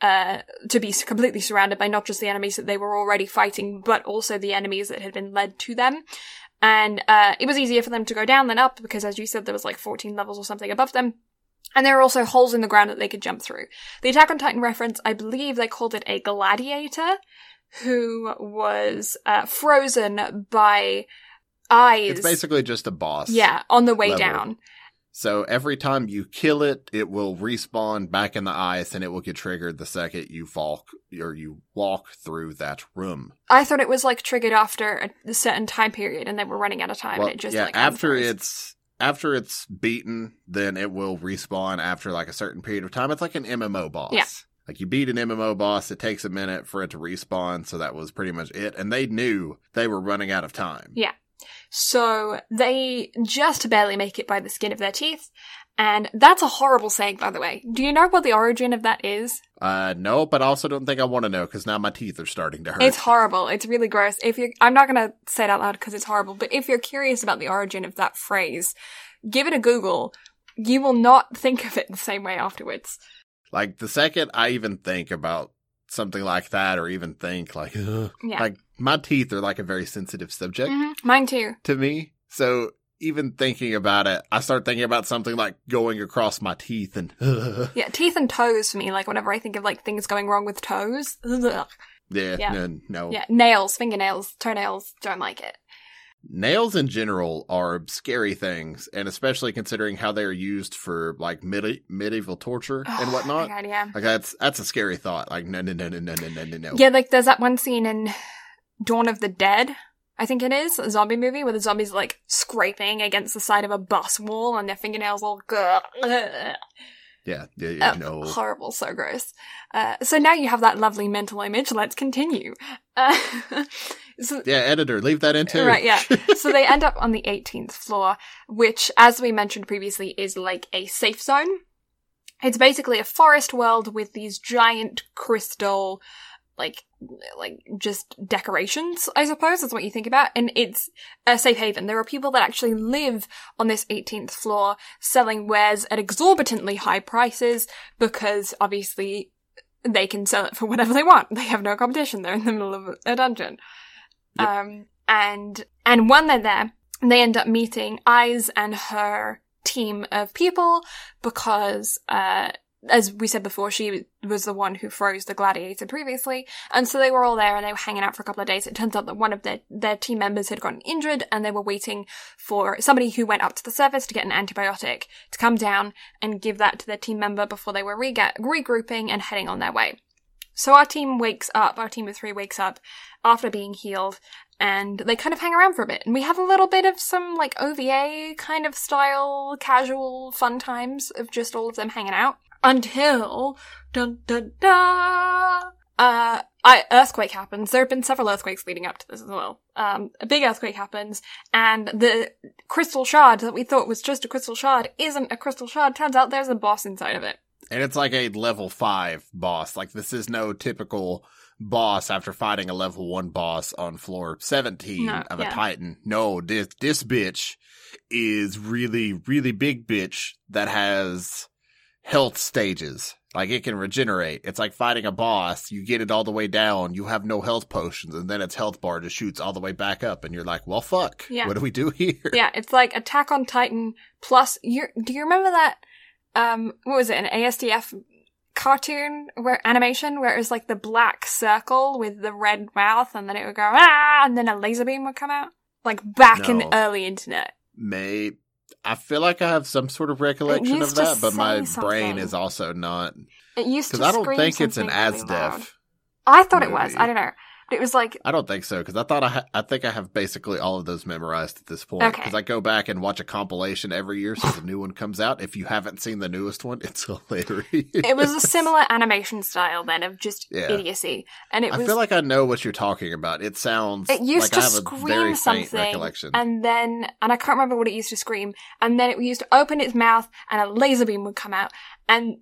uh, to be completely surrounded by not just the enemies that they were already fighting, but also the enemies that had been led to them. And uh, it was easier for them to go down than up because, as you said, there was like fourteen levels or something above them. And there were also holes in the ground that they could jump through. The Attack on Titan reference, I believe they called it a gladiator who was uh, frozen by... Ais. It's basically just a boss. Yeah, on the way level. Down. So every time you kill it, it will respawn back in the ice, and it will get triggered the second you fall or you walk through that room. I thought it was like triggered after a certain time period, and they were running out of time. Well, and it just yeah, like, after it's after it's beaten, then it will respawn after like a certain period of time. It's like an M M O boss. Yeah. Like, you beat an M M O boss, it takes a minute for it to respawn, so that was pretty much it. And they knew they were running out of time. Yeah. So they just barely make it by the skin of their teeth. And that's a horrible saying, by the way. Do you know what the origin of that is? Uh, no, but I also don't think I want to know because now my teeth are starting to hurt. It's horrible. It's really gross. If you, I'm not going to say it out loud because it's horrible, but if you're curious about the origin of that phrase, give it a Google. You will not think of it the same way afterwards. Like, the second I even think about something like that or even think like, ugh, yeah. like, my teeth are like a very sensitive subject. Mm-hmm. Mine too. To me. So even thinking about it, I start thinking about something like going across my teeth and... Uh, yeah, teeth and toes for me. Like whenever I think of like things going wrong with toes. Ugh. Yeah, yeah. No, no. Yeah, nails, fingernails, toenails, don't like it. Nails in general are scary things, and especially considering how they are used for like medi- medieval torture oh, and whatnot. My God, yeah. Like that's, that's a scary thought. Like no, no, no, no, no, no, no, no. Yeah, like there's that one scene in... Dawn of the Dead, I think it is, a zombie movie where the zombies are, like, scraping against the side of a bus wall and their fingernails all... Yeah, yeah, yeah, oh, no. Horrible, so gross. Uh, so now you have that lovely mental image, let's continue. Uh, so, yeah, editor, leave that in too. Right, yeah. So they end up on the eighteenth floor, which, as we mentioned previously, is like a safe zone. It's basically a forest world with these giant crystal... like like just decorations, I suppose, is what you think about. And it's a safe haven. There are people that actually live on this eighteenth floor selling wares at exorbitantly high prices because obviously they can sell it for whatever they want. They have no competition. They're in the middle of a dungeon. Yep. Um, and and when they're there, they end up meeting Ais and her team of people because... uh as we said before, she was the one who froze the gladiator previously. And so they were all there and they were hanging out for a couple of days. It turns out that one of their, their team members had gotten injured and they were waiting for somebody who went up to the surface to get an antibiotic to come down and give that to their team member before they were re- regrouping and heading on their way. So our team wakes up, our team of three wakes up after being healed, and they kind of hang around for a bit. And we have a little bit of some, like, O V A kind of style, casual fun times of just all of them hanging out. Until, dun dun da, uh, I, earthquake happens. There have been several earthquakes leading up to this as well. Um, a big earthquake happens, and the crystal shard that we thought was just a crystal shard isn't a crystal shard. Turns out there's a boss inside of it. And it's like a level five boss. Like, this is no typical boss after fighting a level one boss on floor seventeen no, of yeah. a Titan. No, this, this bitch is really, really big bitch that has health stages. Like, it can regenerate. It's like fighting a boss. You get it all the way down. You have no health potions. And then its health bar just shoots all the way back up. And you're like, well, fuck. Yeah. What do we do here? Yeah, it's like Attack on Titan plus... You're, do you remember that, um, what was it, an A S D F cartoon where animation where it was like the black circle with the red mouth and then it would go, ah, and then a laser beam would come out? Like, back no. in the early internet. Maybe. I feel like I have some sort of recollection of that, but my something. brain is also not. It used to because I don't think it's an ASDEF. Really I thought movie. it was. I don't know. It was like I don't think so because I thought I ha- I think I have basically all of those memorized at this point. Because okay. I go back and watch a compilation every year so the new one comes out. If you haven't seen the newest one, it's hilarious. It was a similar animation style then of just yeah. idiocy, and it. I was, feel like I know what you're talking about. It sounds. It used like to I have scream a very something, faint recollection. and then and I can't remember what it used to scream, and then it used to open its mouth, and a laser beam would come out, and.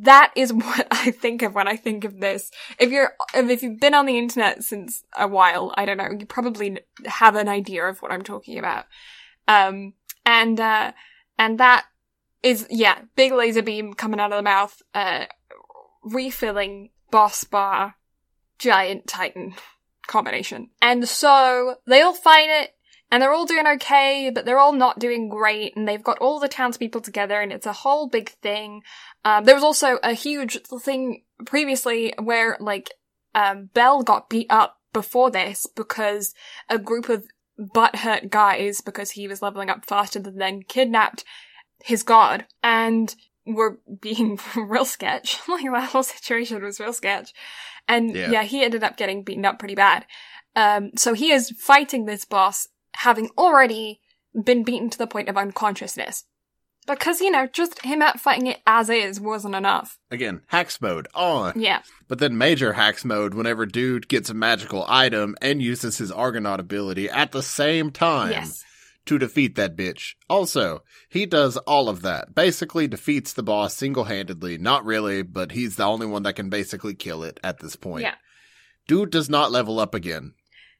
That is what I think of when I think of this. If you're, if you've been on the internet since a while, I don't know, you probably have an idea of what I'm talking about. Um, and, uh, and that is, yeah, big laser beam coming out of the mouth, uh, refilling boss bar, giant titan combination. And so they all fight it. And they're all doing okay, but they're all not doing great, and they've got all the townspeople together, and it's a whole big thing. Um, there was also a huge thing previously where, like, um, Belle got beat up before this because a group of butthurt guys, because he was leveling up faster than them, kidnapped his god, and were being real sketch. Like, that whole situation was real sketch. And, yeah. yeah, he ended up getting beaten up pretty bad. Um, so he is fighting this boss, having already been beaten to the point of unconsciousness. Because, you know, just him out fighting it as is wasn't enough. Again, hacks mode on. Yeah. But then major hacks mode whenever dude gets a magical item and uses his Argonaut ability at the same time yes. to defeat that bitch. Also, he does all of that. Basically defeats the boss single-handedly. Not really, but he's the only one that can basically kill it at this point. Yeah. Dude does not level up again.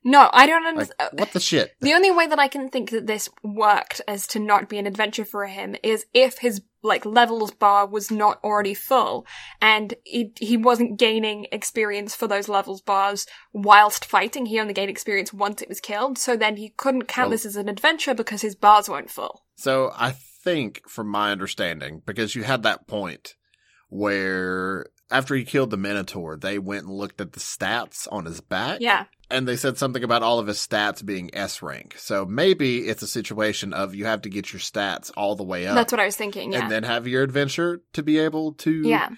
No, I don't understand. Like, what the shit? The only way that I can think that this worked as to not be an adventure for him is if his, like, levels bar was not already full and he, he wasn't gaining experience for those levels bars whilst fighting. He only gained experience once it was killed, so then he couldn't count well, this as an adventure because his bars weren't full. So I think, from my understanding, because you had that point where after he killed the Minotaur, they went and looked at the stats on his back. Yeah. And they said something about all of his stats being S rank. So maybe it's a situation of you have to get your stats all the way up. That's what I was thinking, yeah. And then have your adventure to be able to yeah.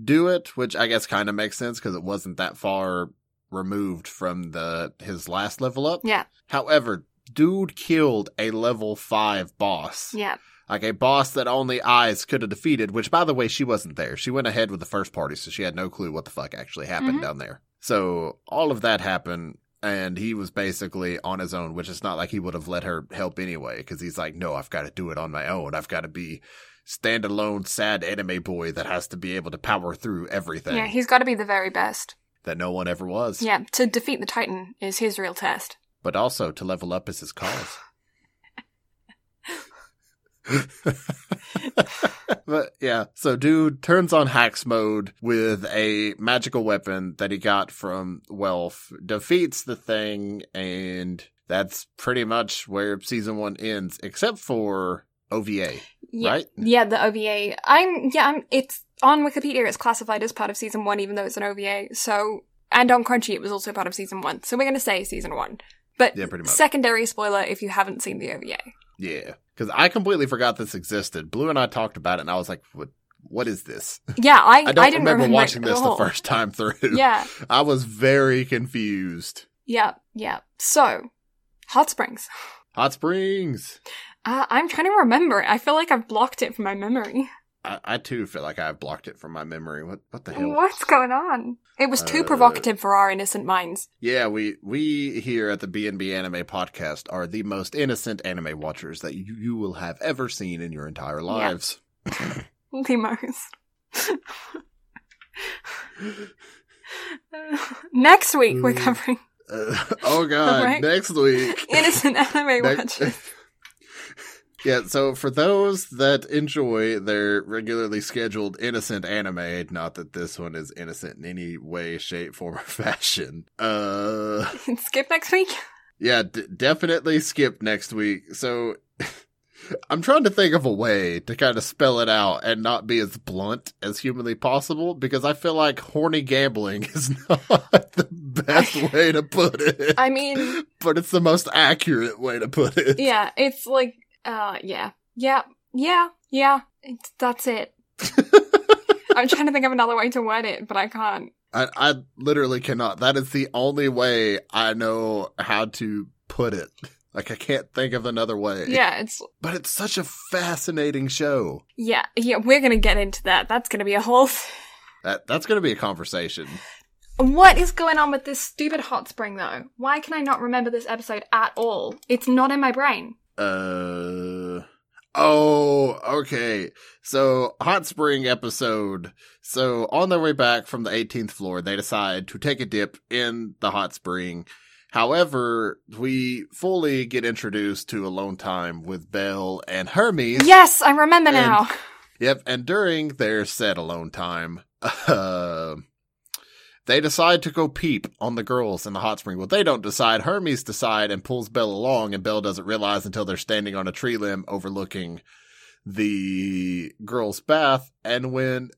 do it, which I guess kind of makes sense because it wasn't that far removed from the his last level up. Yeah. However, dude killed a level five boss. Yeah. Like a boss that only Ais could have defeated, which, by the way, she wasn't there. She went ahead with the first party, so she had no clue what the fuck actually happened mm-hmm. down there. So all of that happened, and he was basically on his own, which is not like he would have let her help anyway, because he's like, no, I've got to do it on my own. I've got to be standalone, sad anime boy that has to be able to power through everything. Yeah, he's got to be the very best. That no one ever was. Yeah, to defeat the Titan is his real test. But also to level up is his cause. But yeah, so dude turns on hacks mode with a magical weapon that he got from Wealth, defeats the thing, and that's pretty much where season one ends, except for O V A, yeah, right? Yeah, the O V A. I'm yeah, I'm, it's on Wikipedia. It's classified as part of season one, even though it's an O V A. So, and on Crunchy, it was also part of season one. So we're gonna say season one, but yeah, pretty much. Secondary spoiler if you haven't seen the O V A. Yeah, because I completely forgot this existed. Blue and I talked about it, and I was like, what, what is this? Yeah, I, I don't I didn't remember, remember watching this the first time through. Yeah. I was very confused. Yeah, yeah. So, Hot Springs. Hot Springs. Uh, I'm trying to remember it. I feel like I've blocked it from my memory. I, I too, feel like I've blocked it from my memory. What What the hell? What's going on? It was too uh, provocative for our innocent minds. Yeah, we we here at the B N B Anime Podcast are the most innocent anime watchers that you, you will have ever seen in your entire lives. Yeah. The most. Next week we're covering. Uh, oh god! Right? Next week, innocent anime next- watches. Yeah, so for those that enjoy their regularly scheduled innocent anime, not that this one is innocent in any way, shape, form, or fashion. Uh, skip next week? Yeah, d- definitely skip next week. So I'm trying to think of a way to kind of spell it out and not be as blunt as humanly possible, because I feel like horny gambling is not the best I, way to put it. I mean... But it's the most accurate way to put it. Yeah, it's like... Uh, yeah. Yeah. Yeah. Yeah. It's, that's it. I'm trying to think of another way to word it, but I can't. I, I literally cannot. That is the only way I know how to put it. Like, I can't think of another way. Yeah, it's... But it's such a fascinating show. Yeah. Yeah, we're gonna get into that. That's gonna be a whole... That That's gonna be a conversation. What is going on with this stupid hot spring, though? Why can I not remember this episode at all? It's not in my brain. Uh oh, okay. So hot spring episode. So on their way back from the eighteenth floor, they decide to take a dip in the hot spring. However, we fully get introduced to Alone Time with Belle and Hermes. Yes, I remember and, now. Yep, and during their said alone time, uh, they decide to go peep on the girls in the hot spring. Well, they don't decide. Hermes decides and pulls Belle along, and Belle doesn't realize until they're standing on a tree limb overlooking the girls' bath. And when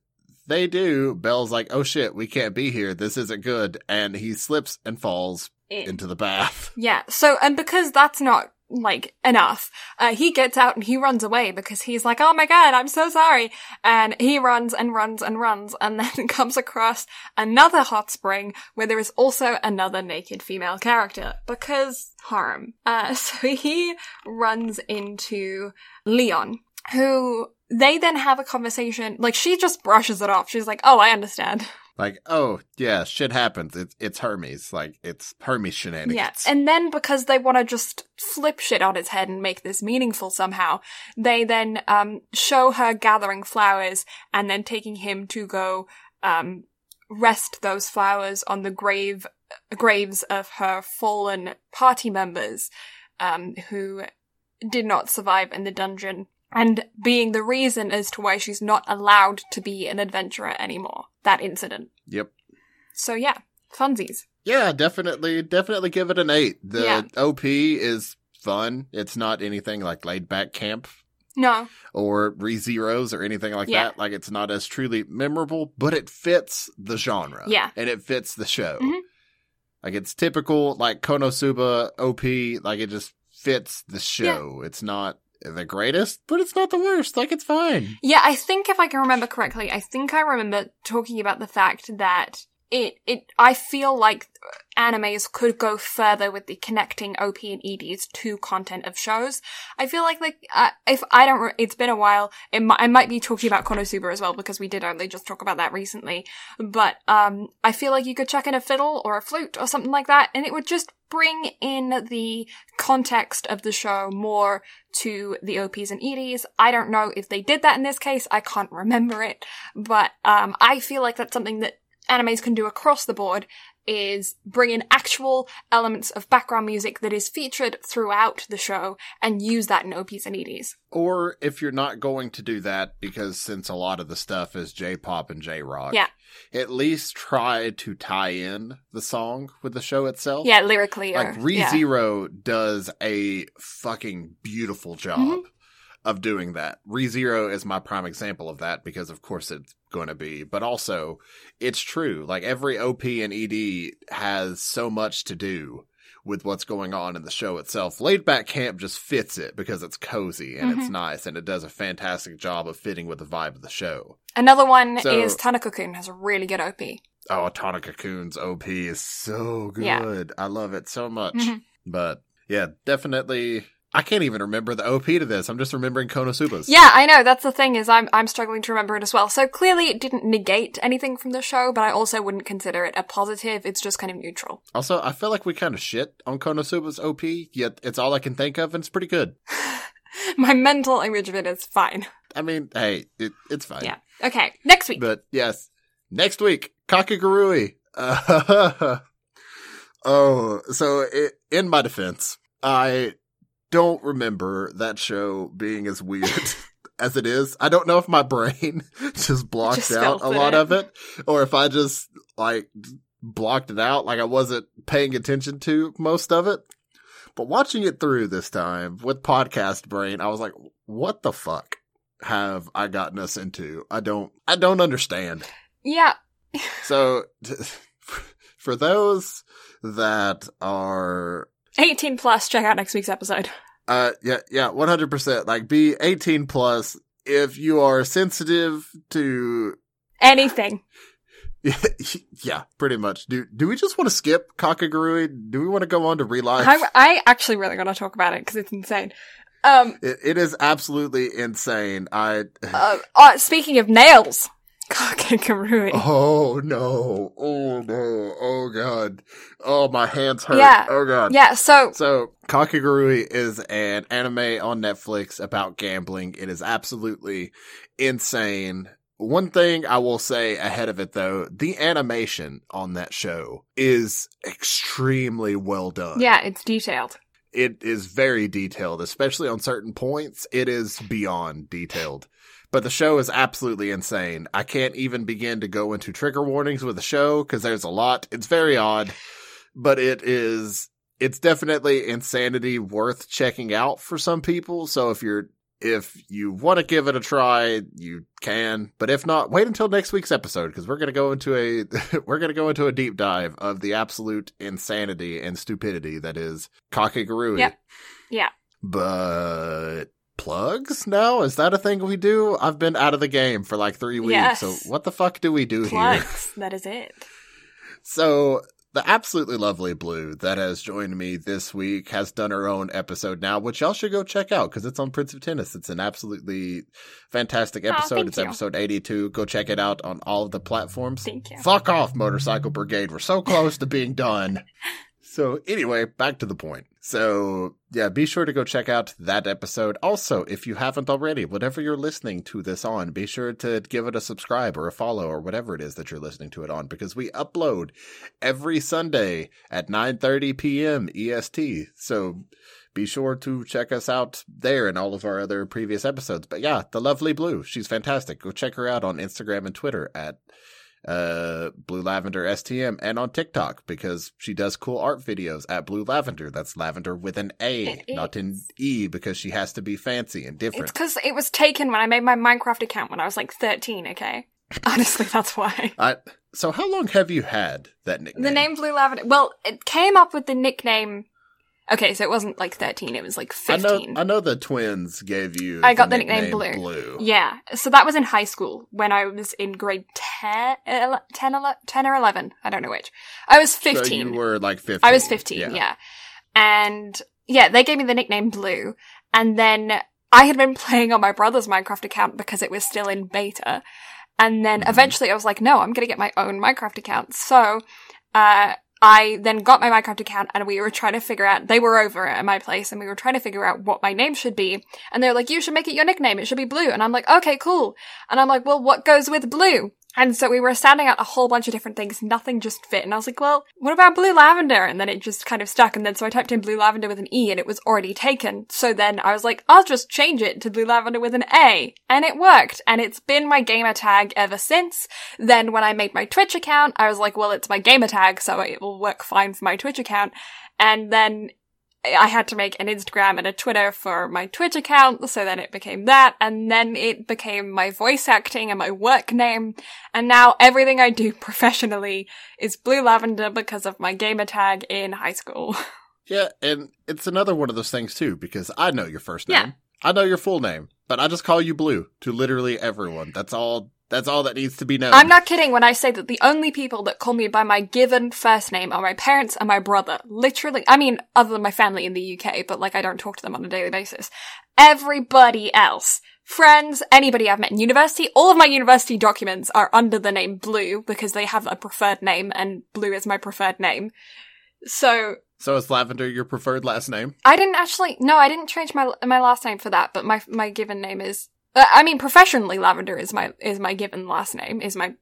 they do, Belle's like, oh shit, we can't be here. This isn't good. And he slips and falls it, into the bath. Yeah. So, and because that's not, like, enough, uh, he gets out and he runs away because he's like, oh my god, I'm so sorry. And he runs and runs and runs and then comes across another hot spring where there is also another naked female character because harem. Uh, so he runs into Leon, who they then have a conversation. Like, she just brushes it off. She's like, oh, I understand. Like, oh, yeah, shit happens. It's, it's Hermes. Like, it's Hermes shenanigans. Yeah, and then because they want to just flip shit on its head and make this meaningful somehow, they then um show her gathering flowers and then taking him to go um rest those flowers on the grave graves of her fallen party members um who did not survive in the dungeon. And being the reason as to why she's not allowed to be an adventurer anymore. That incident. Yep. So yeah, funsies. Yeah, definitely, definitely give it an eight. The yeah. O P is fun. It's not anything like laid back camp. No. Or Re:Zero's or anything like yeah. that. Like, it's not as truly memorable, but it fits the genre. Yeah. And it fits the show. Mm-hmm. Like, it's typical, like, Konosuba O P. Like, it just fits the show. Yeah. It's not the greatest, but it's not the worst. Like, it's fine. Yeah, I think if I can remember correctly, I think I remember talking about the fact that it, it, I feel like animes could go further with the connecting O P and E Ds to content of shows. I feel like, like, uh, if I don't, re- it's been a while, it mi- I might be talking about Konosuba as well, because we did only just talk about that recently, but, um, I feel like you could chuck in a fiddle or a flute or something like that, and it would just bring in the context of the show more to the O Ps and E Ds. I don't know if they did that in this case. I can't remember it. But um I feel like that's something that animes can do across the board, is bring in actual elements of background music that is featured throughout the show and use that in O Ps and E Ds. Or if you're not going to do that, because since a lot of the stuff is J-pop and J-rock, yeah, at least try to tie in the song with the show itself. Yeah, lyrically. Like, or, Re:Zero yeah. does a fucking beautiful job mm-hmm. of doing that. Re:Zero is my prime example of that, because of course it's going to be, but also it's true. Like, every O P and E D has so much to do with what's going on in the show itself. Laid Back Camp just fits it because it's cozy and mm-hmm. it's nice, and it does a fantastic job of fitting with the vibe of the show. Another one so, is Tanaka-kun has a really good O P. Oh, Tanaka-kun's O P is so good. Yeah. I love it so much. Mm-hmm. But yeah, definitely... I can't even remember the O P to this. I'm just remembering Konosuba's. Yeah, I know. That's the thing, is I'm I'm struggling to remember it as well. So clearly it didn't negate anything from the show, but I also wouldn't consider it a positive. It's just kind of neutral. Also, I feel like we kind of shit on Konosuba's O P, yet it's all I can think of, and it's pretty good. My mental image of it is fine. I mean, hey, it, it's fine. Yeah. Okay. Next week. But yes, next week, Kakegurui. Uh, oh, so it, in my defense, I don't remember that show being as weird as it is. I don't know if my brain just blocked just out a lot in. of it, or if I just like blocked it out, like I wasn't paying attention to most of it. But watching it through this time with podcast brain, I was like, what the fuck have I gotten us into? I don't, I don't understand. Yeah. So t- for those that are eighteen plus, check out next week's episode. Uh, yeah, yeah, one hundred percent. Like, be eighteen plus if you are sensitive to anything. Yeah, pretty much. Do do we just want to skip Kakegurui? Do we want to go on to Relive? I, I actually really want to talk about it because it's insane. Um, it, it is absolutely insane. I. uh, uh, speaking of nails, Kakegurui. Oh no! Oh no! Oh god! Oh, my hands hurt. Yeah. Oh god. Yeah. So so Kakegurui is an anime on Netflix about gambling. It is absolutely insane. One thing I will say ahead of it, though, the animation on that show is extremely well done. Yeah, it's detailed. It is very detailed, especially on certain points. It is beyond detailed. But the show is absolutely insane. I can't even begin to go into trigger warnings with the show because there's a lot. It's very odd, but it is, it's definitely insanity worth checking out for some people. So if you're If you want to give it a try, you can. But if not, wait until next week's episode because we're gonna go into a we're gonna go into a deep dive of the absolute insanity and stupidity that is Kakegurui. Yep. Yeah. But plugs now? Is that a thing we do? I've been out of the game for like three weeks. Yes. So what the fuck do we do plugs. Here? That is it. So the absolutely lovely Blue that has joined me this week has done her own episode now, which y'all should go check out because it's on Prince of Tennis. It's an absolutely fantastic episode. Oh, it's you. Episode eighty-two. Go check it out on all of the platforms. Thank you. Fuck off, Motorcycle Brigade. We're so close to being done. So anyway, back to the point. So yeah, be sure to go check out that episode. Also, if you haven't already, whatever you're listening to this on, be sure to give it a subscribe or a follow or whatever it is that you're listening to it on, because we upload every Sunday at nine thirty p.m. E S T. So be sure to check us out there and all of our other previous episodes. But yeah, the lovely Blue, she's fantastic. Go check her out on Instagram and Twitter at Uh, Blue Lavender S T M, and on TikTok because she does cool art videos at Blue Lavender. That's lavender with an A, not an E, because she has to be fancy and different. It's because it was taken when I made my Minecraft account when I was like thirteen. Okay, honestly, that's why. I, so, how long have you had that nickname? The name Blue Lavender. Well, it came up with the nickname. Okay, so it wasn't like thirteen; it was like fifteen. I know, I know the twins gave you. I got the, the nickname, nickname Blue. Blue. Yeah, so that was in high school when I was in grade ten, ten, ten or eleven. I don't know which. I was fifteen. So you were like fifteen. I was fifteen. Yeah. yeah, and yeah, they gave me the nickname Blue, and then I had been playing on my brother's Minecraft account because it was still in beta, and then mm-hmm. eventually I was like, "No, I'm going to get my own Minecraft account." So, uh. I then got my Minecraft account and we were trying to figure out, they were over at my place and we were trying to figure out what my name should be. And they were like, you should make it your nickname. It should be Blue. And I'm like, okay, cool. And I'm like, well, what goes with Blue? And so we were sounding out a whole bunch of different things. Nothing just fit. And I was like, well, what about Blue Lavender? And then it just kind of stuck. And then so I typed in Blue Lavender with an E and it was already taken. So then I was like, I'll just change it to Blue Lavender with an A. And it worked. And it's been my gamer tag ever since. Then when I made my Twitch account, I was like, well, it's my gamer tag, so it will work fine for my Twitch account. And then I had to make an Instagram and a Twitter for my Twitch account, so then it became that, and then it became my voice acting and my work name, and now everything I do professionally is Blue Lavender because of my gamer tag in high school. Yeah, and it's another one of those things too, because I know your first name, yeah. I know your full name, but I just call you Blue to literally everyone. That's all. That's all that needs to be known. I'm not kidding when I say that the only people that call me by my given first name are my parents and my brother. Literally, I mean, other than my family in the U K, but like I don't talk to them on a daily basis. Everybody else, friends, anybody I've met in university, all of my university documents are under the name Blue because they have a preferred name and Blue is my preferred name. So... So is Lavender your preferred last name? I didn't actually... No, I didn't change my my last name for that, but my, my given name is... I mean, professionally, Lavender is my is my given last name, is my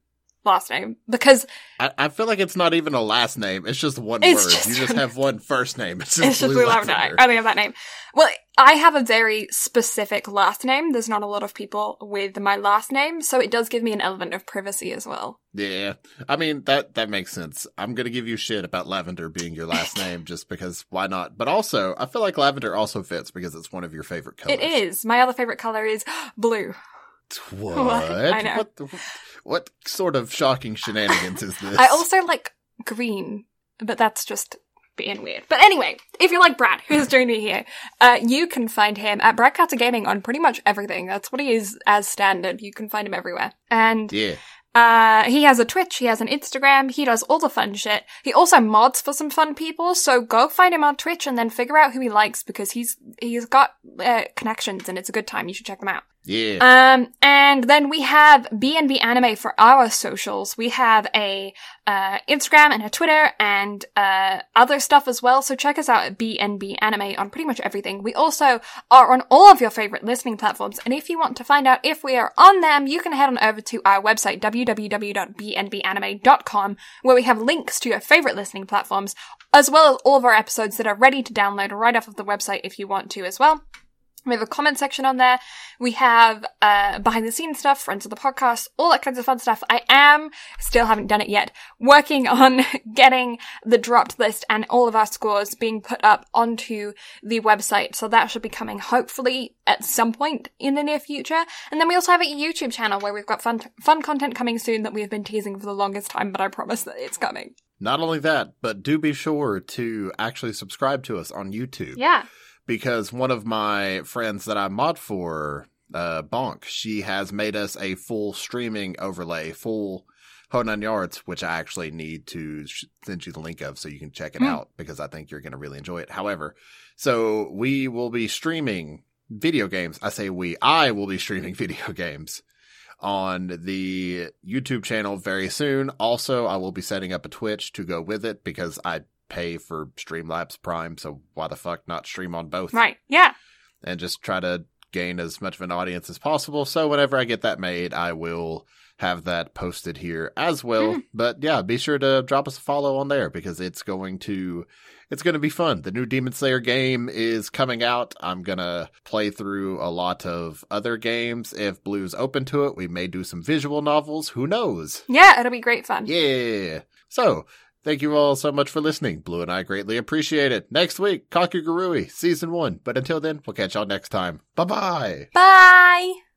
last name, because... I, I feel like it's not even a last name, it's just one it's word. Just you just have one first name. It's just, it's Blue, just Blue Lavender. Lavender. I only have that name. Well, I have a very specific last name. There's not a lot of people with my last name, so it does give me an element of privacy as well. Yeah. I mean, that, that makes sense. I'm gonna give you shit about Lavender being your last name, just because why not? But also, I feel like Lavender also fits because it's one of your favorite colors. It is. My other favorite color is blue. What? What? I know. What, the, what sort of shocking shenanigans is this? I also like green, but that's just being weird. But anyway, if you like Brad, who's joining me here, uh, you can find him at Bradcaster Gaming on pretty much everything. That's what he is as standard. You can find him everywhere. And yeah. Uh, he has a Twitch, he has an Instagram, he does all the fun shit. He also mods for some fun people, so go find him on Twitch and then figure out who he likes, because he's he's got uh, connections and it's a good time. You should check them out. Yeah. Um, and then we have B N B Anime for our socials. We have a uh, Instagram and a Twitter and uh, other stuff as well, so check us out at B N B Anime on pretty much everything. We also are on all of your favorite listening platforms, and if you want to find out if we are on them, you can head on over to our website, w w w dot b n b anime dot com, where we have links to your favorite listening platforms, as well as all of our episodes that are ready to download right off of the website if you want to as well. We have a comment section on there. We have uh, behind-the-scenes stuff, friends of the podcast, all that kinds of fun stuff. I am, still haven't done it yet, working on getting the dropped list and all of our scores being put up onto the website. So that should be coming hopefully at some point in the near future. And then we also have a YouTube channel where we've got fun, t- fun content coming soon that we've been teasing for the longest time, but I promise that it's coming. Not only that, but do be sure to actually subscribe to us on YouTube. Yeah. Because one of my friends that I mod for, uh, Bonk, she has made us a full streaming overlay, full whole nine yards, which I actually need to sh- send you the link of so you can check it mm. out, because I think you're going to really enjoy it. However, so we will be streaming video games. I say we, I will be streaming video games on the YouTube channel very soon. Also, I will be setting up a Twitch to go with it, because I pay for Streamlabs Prime, so why the fuck not stream on both? Right, yeah. And just try to gain as much of an audience as possible, so whenever I get that made, I will have that posted here as well. Mm. But yeah, be sure to drop us a follow on there, because it's going to it's going to be fun. The new Demon Slayer game is coming out. I'm going to play through a lot of other games. If Blue's open to it, we may do some visual novels. Who knows? Yeah, it'll be great fun. Yeah. So, thank you all so much for listening. Blue and I greatly appreciate it. Next week, Kakegurui, Season one. But until then, we'll catch y'all next time. Bye-bye. Bye.